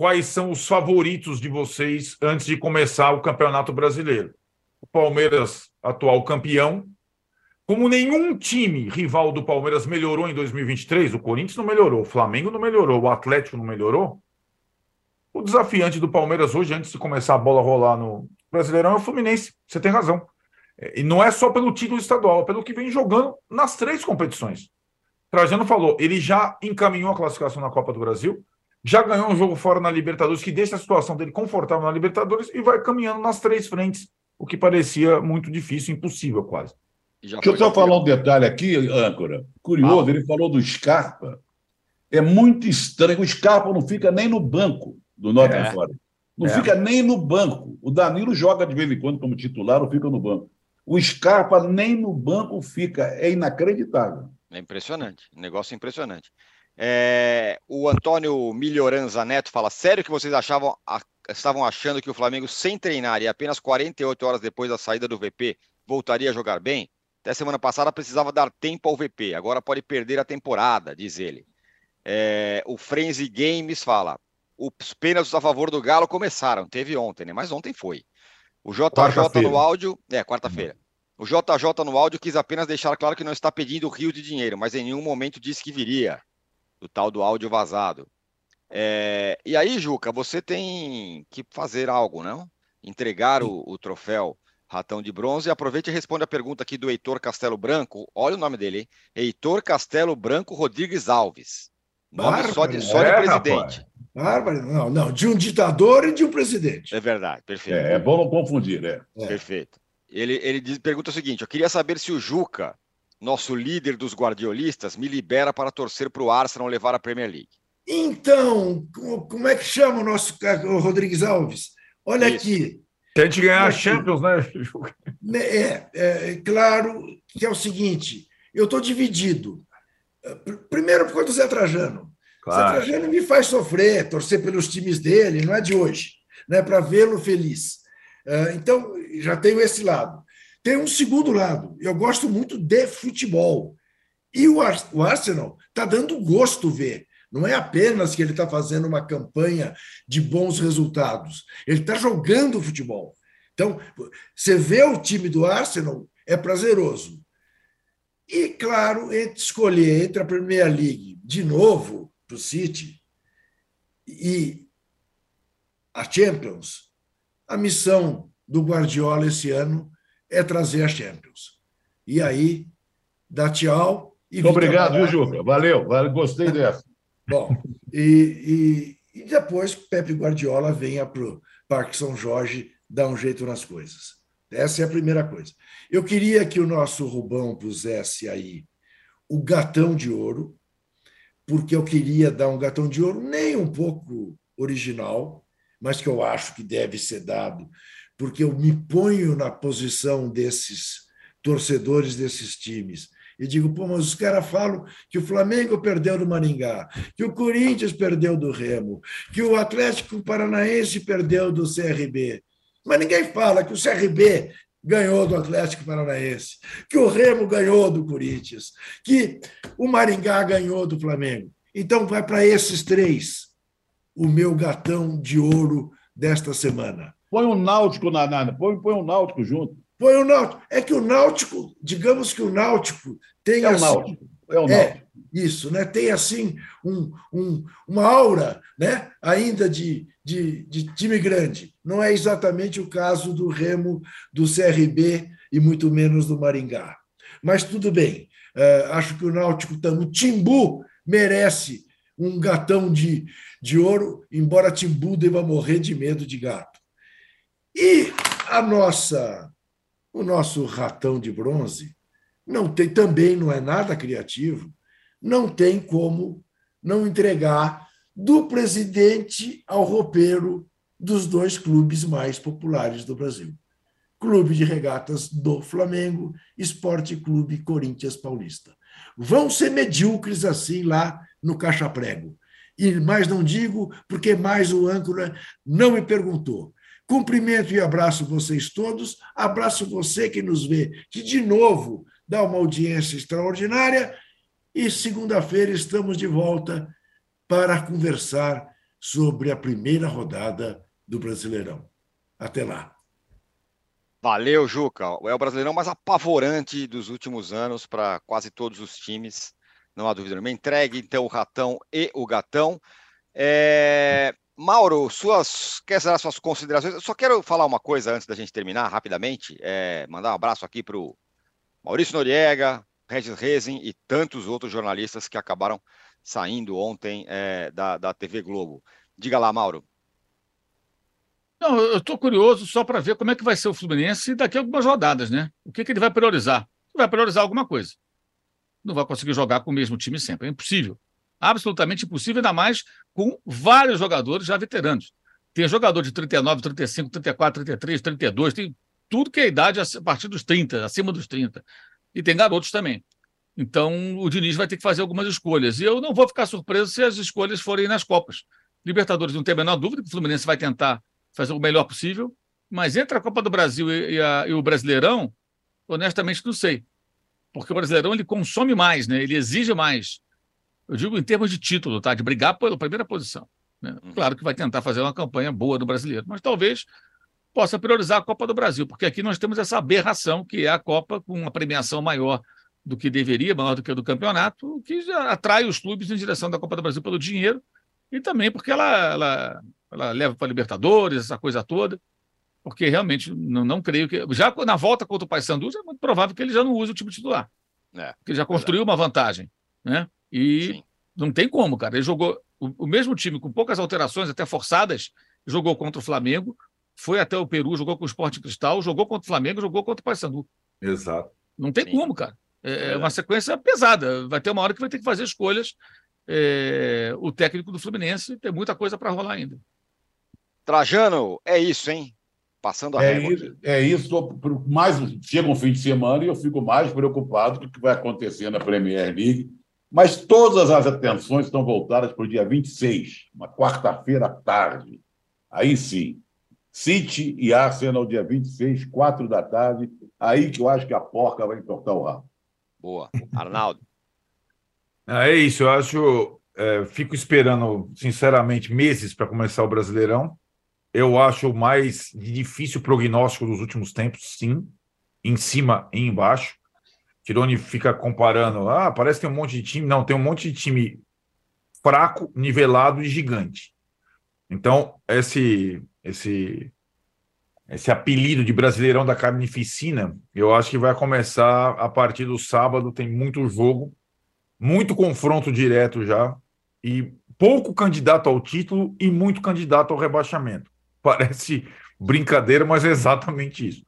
Quais são os favoritos de vocês antes de começar o Campeonato Brasileiro? O Palmeiras, atual campeão. Como nenhum time rival do Palmeiras melhorou em dois mil e vinte e três, o Corinthians não melhorou, o Flamengo não melhorou, o Atlético não melhorou, o desafiante do Palmeiras hoje, antes de começar a bola rolar no Brasileirão, é o Fluminense. Você tem razão. E não é só pelo título estadual, é pelo que vem jogando nas três competições. Trajano falou, ele já encaminhou a classificação na Copa do Brasil, já ganhou um jogo fora na Libertadores, que deixa a situação dele confortável na Libertadores e vai caminhando nas três frentes, o que parecia muito difícil, impossível quase. Já Deixa eu só falar um detalhe aqui, âncora. Curioso, ah. ele falou do Scarpa. É muito estranho, o Scarpa não fica nem no banco do Nottingham é. Forest. Não é. fica nem no banco. O Danilo joga de vez em quando como titular ou fica no banco. O Scarpa nem no banco fica, é inacreditável. É impressionante, negócio impressionante. É, o Antônio Melhoranza Neto fala, sério que vocês achavam, a, estavam achando que o Flamengo sem treinar e apenas quarenta e oito horas depois da saída do V P voltaria a jogar bem? Até semana passada precisava dar tempo ao V P, agora pode perder a temporada, diz ele. É, o Frenzy Games fala, os pênaltis a favor do Galo começaram, teve ontem, né? Mas ontem foi. O J J no áudio... É, quarta-feira. O J J no áudio quis apenas deixar claro que não está pedindo rio de dinheiro, mas em nenhum momento disse que viria. Do tal do áudio vazado. É, e aí, Juca, você tem que fazer algo, não? Entregar o, o troféu Ratão de Bronze. E aproveita e responde a pergunta aqui do Heitor Castelo Branco. Olha o nome dele, hein? Heitor Castelo Branco Rodrigues Alves. Nome Bárbaro, só de, só é, de presidente. Bárbaro, não, não, de um ditador e de um presidente. É verdade, perfeito. É, é bom não confundir, né? É. Perfeito. Ele, ele diz, pergunta o seguinte: eu queria saber se o Juca, nosso líder dos guardiolistas, me libera para torcer para o Arsenal levar a Premier League. Então, como é que chama o nosso o Rodrigues Alves? Olha Isso. aqui. Tem de ganhar a Champions, né? É, é, claro que é o seguinte, eu estou dividido. Primeiro por causa do Zé Trajano. Claro. Zé Trajano me faz sofrer, torcer pelos times dele, não é de hoje, né? Para vê-lo feliz. Então, já tenho esse lado. Tem um segundo lado. Eu gosto muito de futebol. E o Arsenal está dando gosto ver. Não é apenas que ele está fazendo uma campanha de bons resultados. Ele está jogando futebol. Então, você vê o time do Arsenal, é prazeroso. E, claro, escolher entre a Premier League de novo para o City e a Champions, a missão do Guardiola esse ano é trazer a Champions. E aí, dá tchau. E muito obrigado, viu, Juca? Valeu, gostei dessa. Bom, e, e, e depois Pepe Guardiola venha para o Parque São Jorge dar um jeito nas coisas. Essa é a primeira coisa. Eu queria que o nosso Rubão pusesse aí o gatão de ouro, porque eu queria dar um gatão de ouro nem um pouco original, mas que eu acho que deve ser dado, porque eu me ponho na posição desses torcedores desses times. E digo, pô, mas os caras falam que o Flamengo perdeu do Maringá, que o Corinthians perdeu do Remo, que o Atlético Paranaense perdeu do C R B. Mas ninguém fala que o C R B ganhou do Atlético Paranaense, que o Remo ganhou do Corinthians, que o Maringá ganhou do Flamengo. Então vai para esses três o meu gatão de ouro desta semana. Põe um Náutico na nada, põe, põe um Náutico junto. Põe o Náutico. É que o Náutico, digamos que o Náutico tem é assim... O Náutico. É o Náutico. É, isso, né? Tem assim um, um, uma aura, né? Ainda de, de, de time grande. Não é exatamente o caso do Remo, do C R B e muito menos do Maringá. Mas tudo bem. Uh, acho que o Náutico, o Timbu merece um gatão de, de ouro, embora Timbu deva morrer de medo de gato. E a nossa... O nosso ratão de bronze não tem, também não é nada criativo, não tem como não entregar do presidente ao roupeiro dos dois clubes mais populares do Brasil. Clube de Regatas do Flamengo, Esporte Clube Corinthians Paulista. Vão ser medíocres assim lá no caixa-prego. E mais não digo, porque mais o âncora não me perguntou. Cumprimento e abraço vocês todos, abraço você que nos vê, que de novo dá uma audiência extraordinária, e segunda-feira estamos de volta para conversar sobre a primeira rodada do Brasileirão. Até lá. Valeu, Juca. É o Brasileirão mais apavorante dos últimos anos para quase todos os times, não há dúvida nenhuma. Entregue, então, o ratão e o gatão. É... Mauro, suas, quer dar suas considerações? Eu só quero falar uma coisa antes da gente terminar, rapidamente. É, mandar um abraço aqui para o Maurício Noriega, Regis Rezin e tantos outros jornalistas que acabaram saindo ontem é, da, da T V Globo. Diga lá, Mauro. Não, eu estou curioso só para ver como é que vai ser o Fluminense daqui a algumas rodadas, né? O que, que ele vai priorizar? Ele vai priorizar alguma coisa. Não vai conseguir jogar com o mesmo time sempre, é impossível. Absolutamente impossível, ainda mais com vários jogadores já veteranos. Tem jogador de trinta e nove, trinta e cinco, trinta e quatro, trinta e três, trinta e dois, tem tudo que é idade a partir dos trinta, acima dos trinta. E tem garotos também. Então, o Diniz vai ter que fazer algumas escolhas. E eu não vou ficar surpreso se as escolhas forem nas Copas. Libertadores, não tem a menor dúvida que o Fluminense vai tentar fazer o melhor possível, mas entre a Copa do Brasil e, a, e o Brasileirão, honestamente, não sei. Porque o Brasileirão, ele consome mais, né? Ele exige mais. Eu digo em termos de título, tá? De brigar pela primeira posição, né? Claro que vai tentar fazer uma campanha boa do brasileiro, mas talvez possa priorizar a Copa do Brasil, porque aqui nós temos essa aberração que é a Copa, com uma premiação maior do que deveria, maior do que a do campeonato, o que já atrai os clubes em direção da Copa do Brasil pelo dinheiro e também porque ela, ela, ela leva para a Libertadores, essa coisa toda, porque realmente não, não creio que... Já na volta contra o Paysandu, é muito provável que ele já não use o time titular, é, porque ele já construiu é uma vantagem, né? E sim, não tem como, cara. Ele jogou o, o mesmo time com poucas alterações, até forçadas, jogou contra o Flamengo, foi até o Peru, jogou com o Sport Cristal, jogou contra o Flamengo, jogou contra o Paysandu. Exato. Não tem sim como, cara. É, é uma sequência pesada. Vai ter uma hora que vai ter que fazer escolhas. É, o técnico do Fluminense tem muita coisa para rolar ainda. Trajano, é isso, hein? Passando a é régua. Isso, é isso. Mais, chega um fim de semana e eu fico mais preocupado com o que vai acontecer na Premier League. Mas todas as atenções estão voltadas para o dia vinte e seis, uma quarta-feira à tarde. Aí sim. City e Arsenal, dia vinte e seis, quatro da tarde. Aí que eu acho que a porca vai entortar o rabo. Boa. Arnaldo. É isso, eu acho... É, fico esperando, sinceramente, meses para começar o Brasileirão. Eu acho o mais difícil prognóstico dos últimos tempos, sim. Em cima e embaixo. Tironi fica comparando. Ah, parece que tem um monte de time. Não, tem um monte de time fraco, nivelado e gigante. Então, esse... Esse, esse apelido de Brasileirão da Carnificina, eu acho que vai começar a partir do sábado, tem muito jogo, muito confronto direto já, e pouco candidato ao título e muito candidato ao rebaixamento. Parece brincadeira, mas é exatamente isso.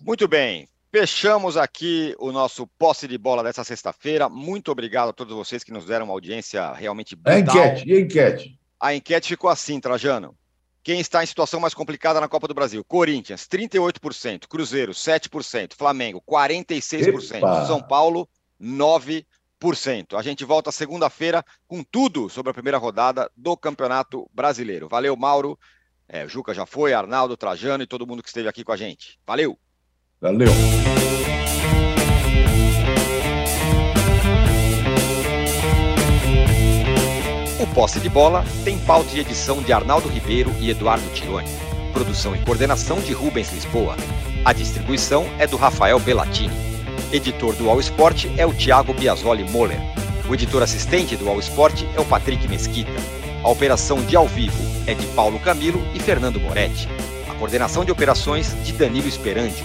Muito bem, fechamos aqui o nosso Posse de Bola dessa sexta-feira. Muito obrigado a todos vocês que nos deram uma audiência realmente brutal. A enquete, e a enquete? A enquete ficou assim, Trajano. Quem está em situação mais complicada na Copa do Brasil? Corinthians, trinta e oito por cento. Cruzeiro, sete por cento. Flamengo, quarenta e seis por cento. Epa. São Paulo, nove por cento. A gente volta segunda-feira com tudo sobre a primeira rodada do Campeonato Brasileiro. Valeu, Mauro. É, Juca já foi, Arnaldo, Trajano e todo mundo que esteve aqui com a gente. Valeu. Valeu. O Posse de Bola tem pauta e edição de Arnaldo Ribeiro e Eduardo Tironi. Produção e coordenação de Rubens Lisboa. A distribuição é do Rafael Bellatini. Editor do All Sport é o Thiago Biasoli Moller. O editor assistente do All Sport é o Patrick Mesquita. A operação de ao vivo é de Paulo Camilo e Fernando Moretti. A coordenação de operações de Danilo Esperandi.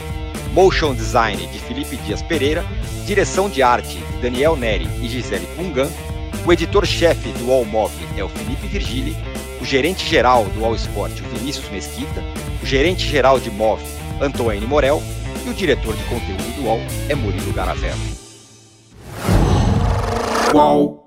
Motion Design de Felipe Dias Pereira. Direção de arte de Daniel Neri e Gisele Pungan. O editor-chefe do Allmob é o Felipe Virgili, o gerente-geral do All Sport, o Vinícius Mesquita, o gerente-geral de Mov, Antônio Morel, e o diretor de conteúdo do All é Murilo Garavello. Uau.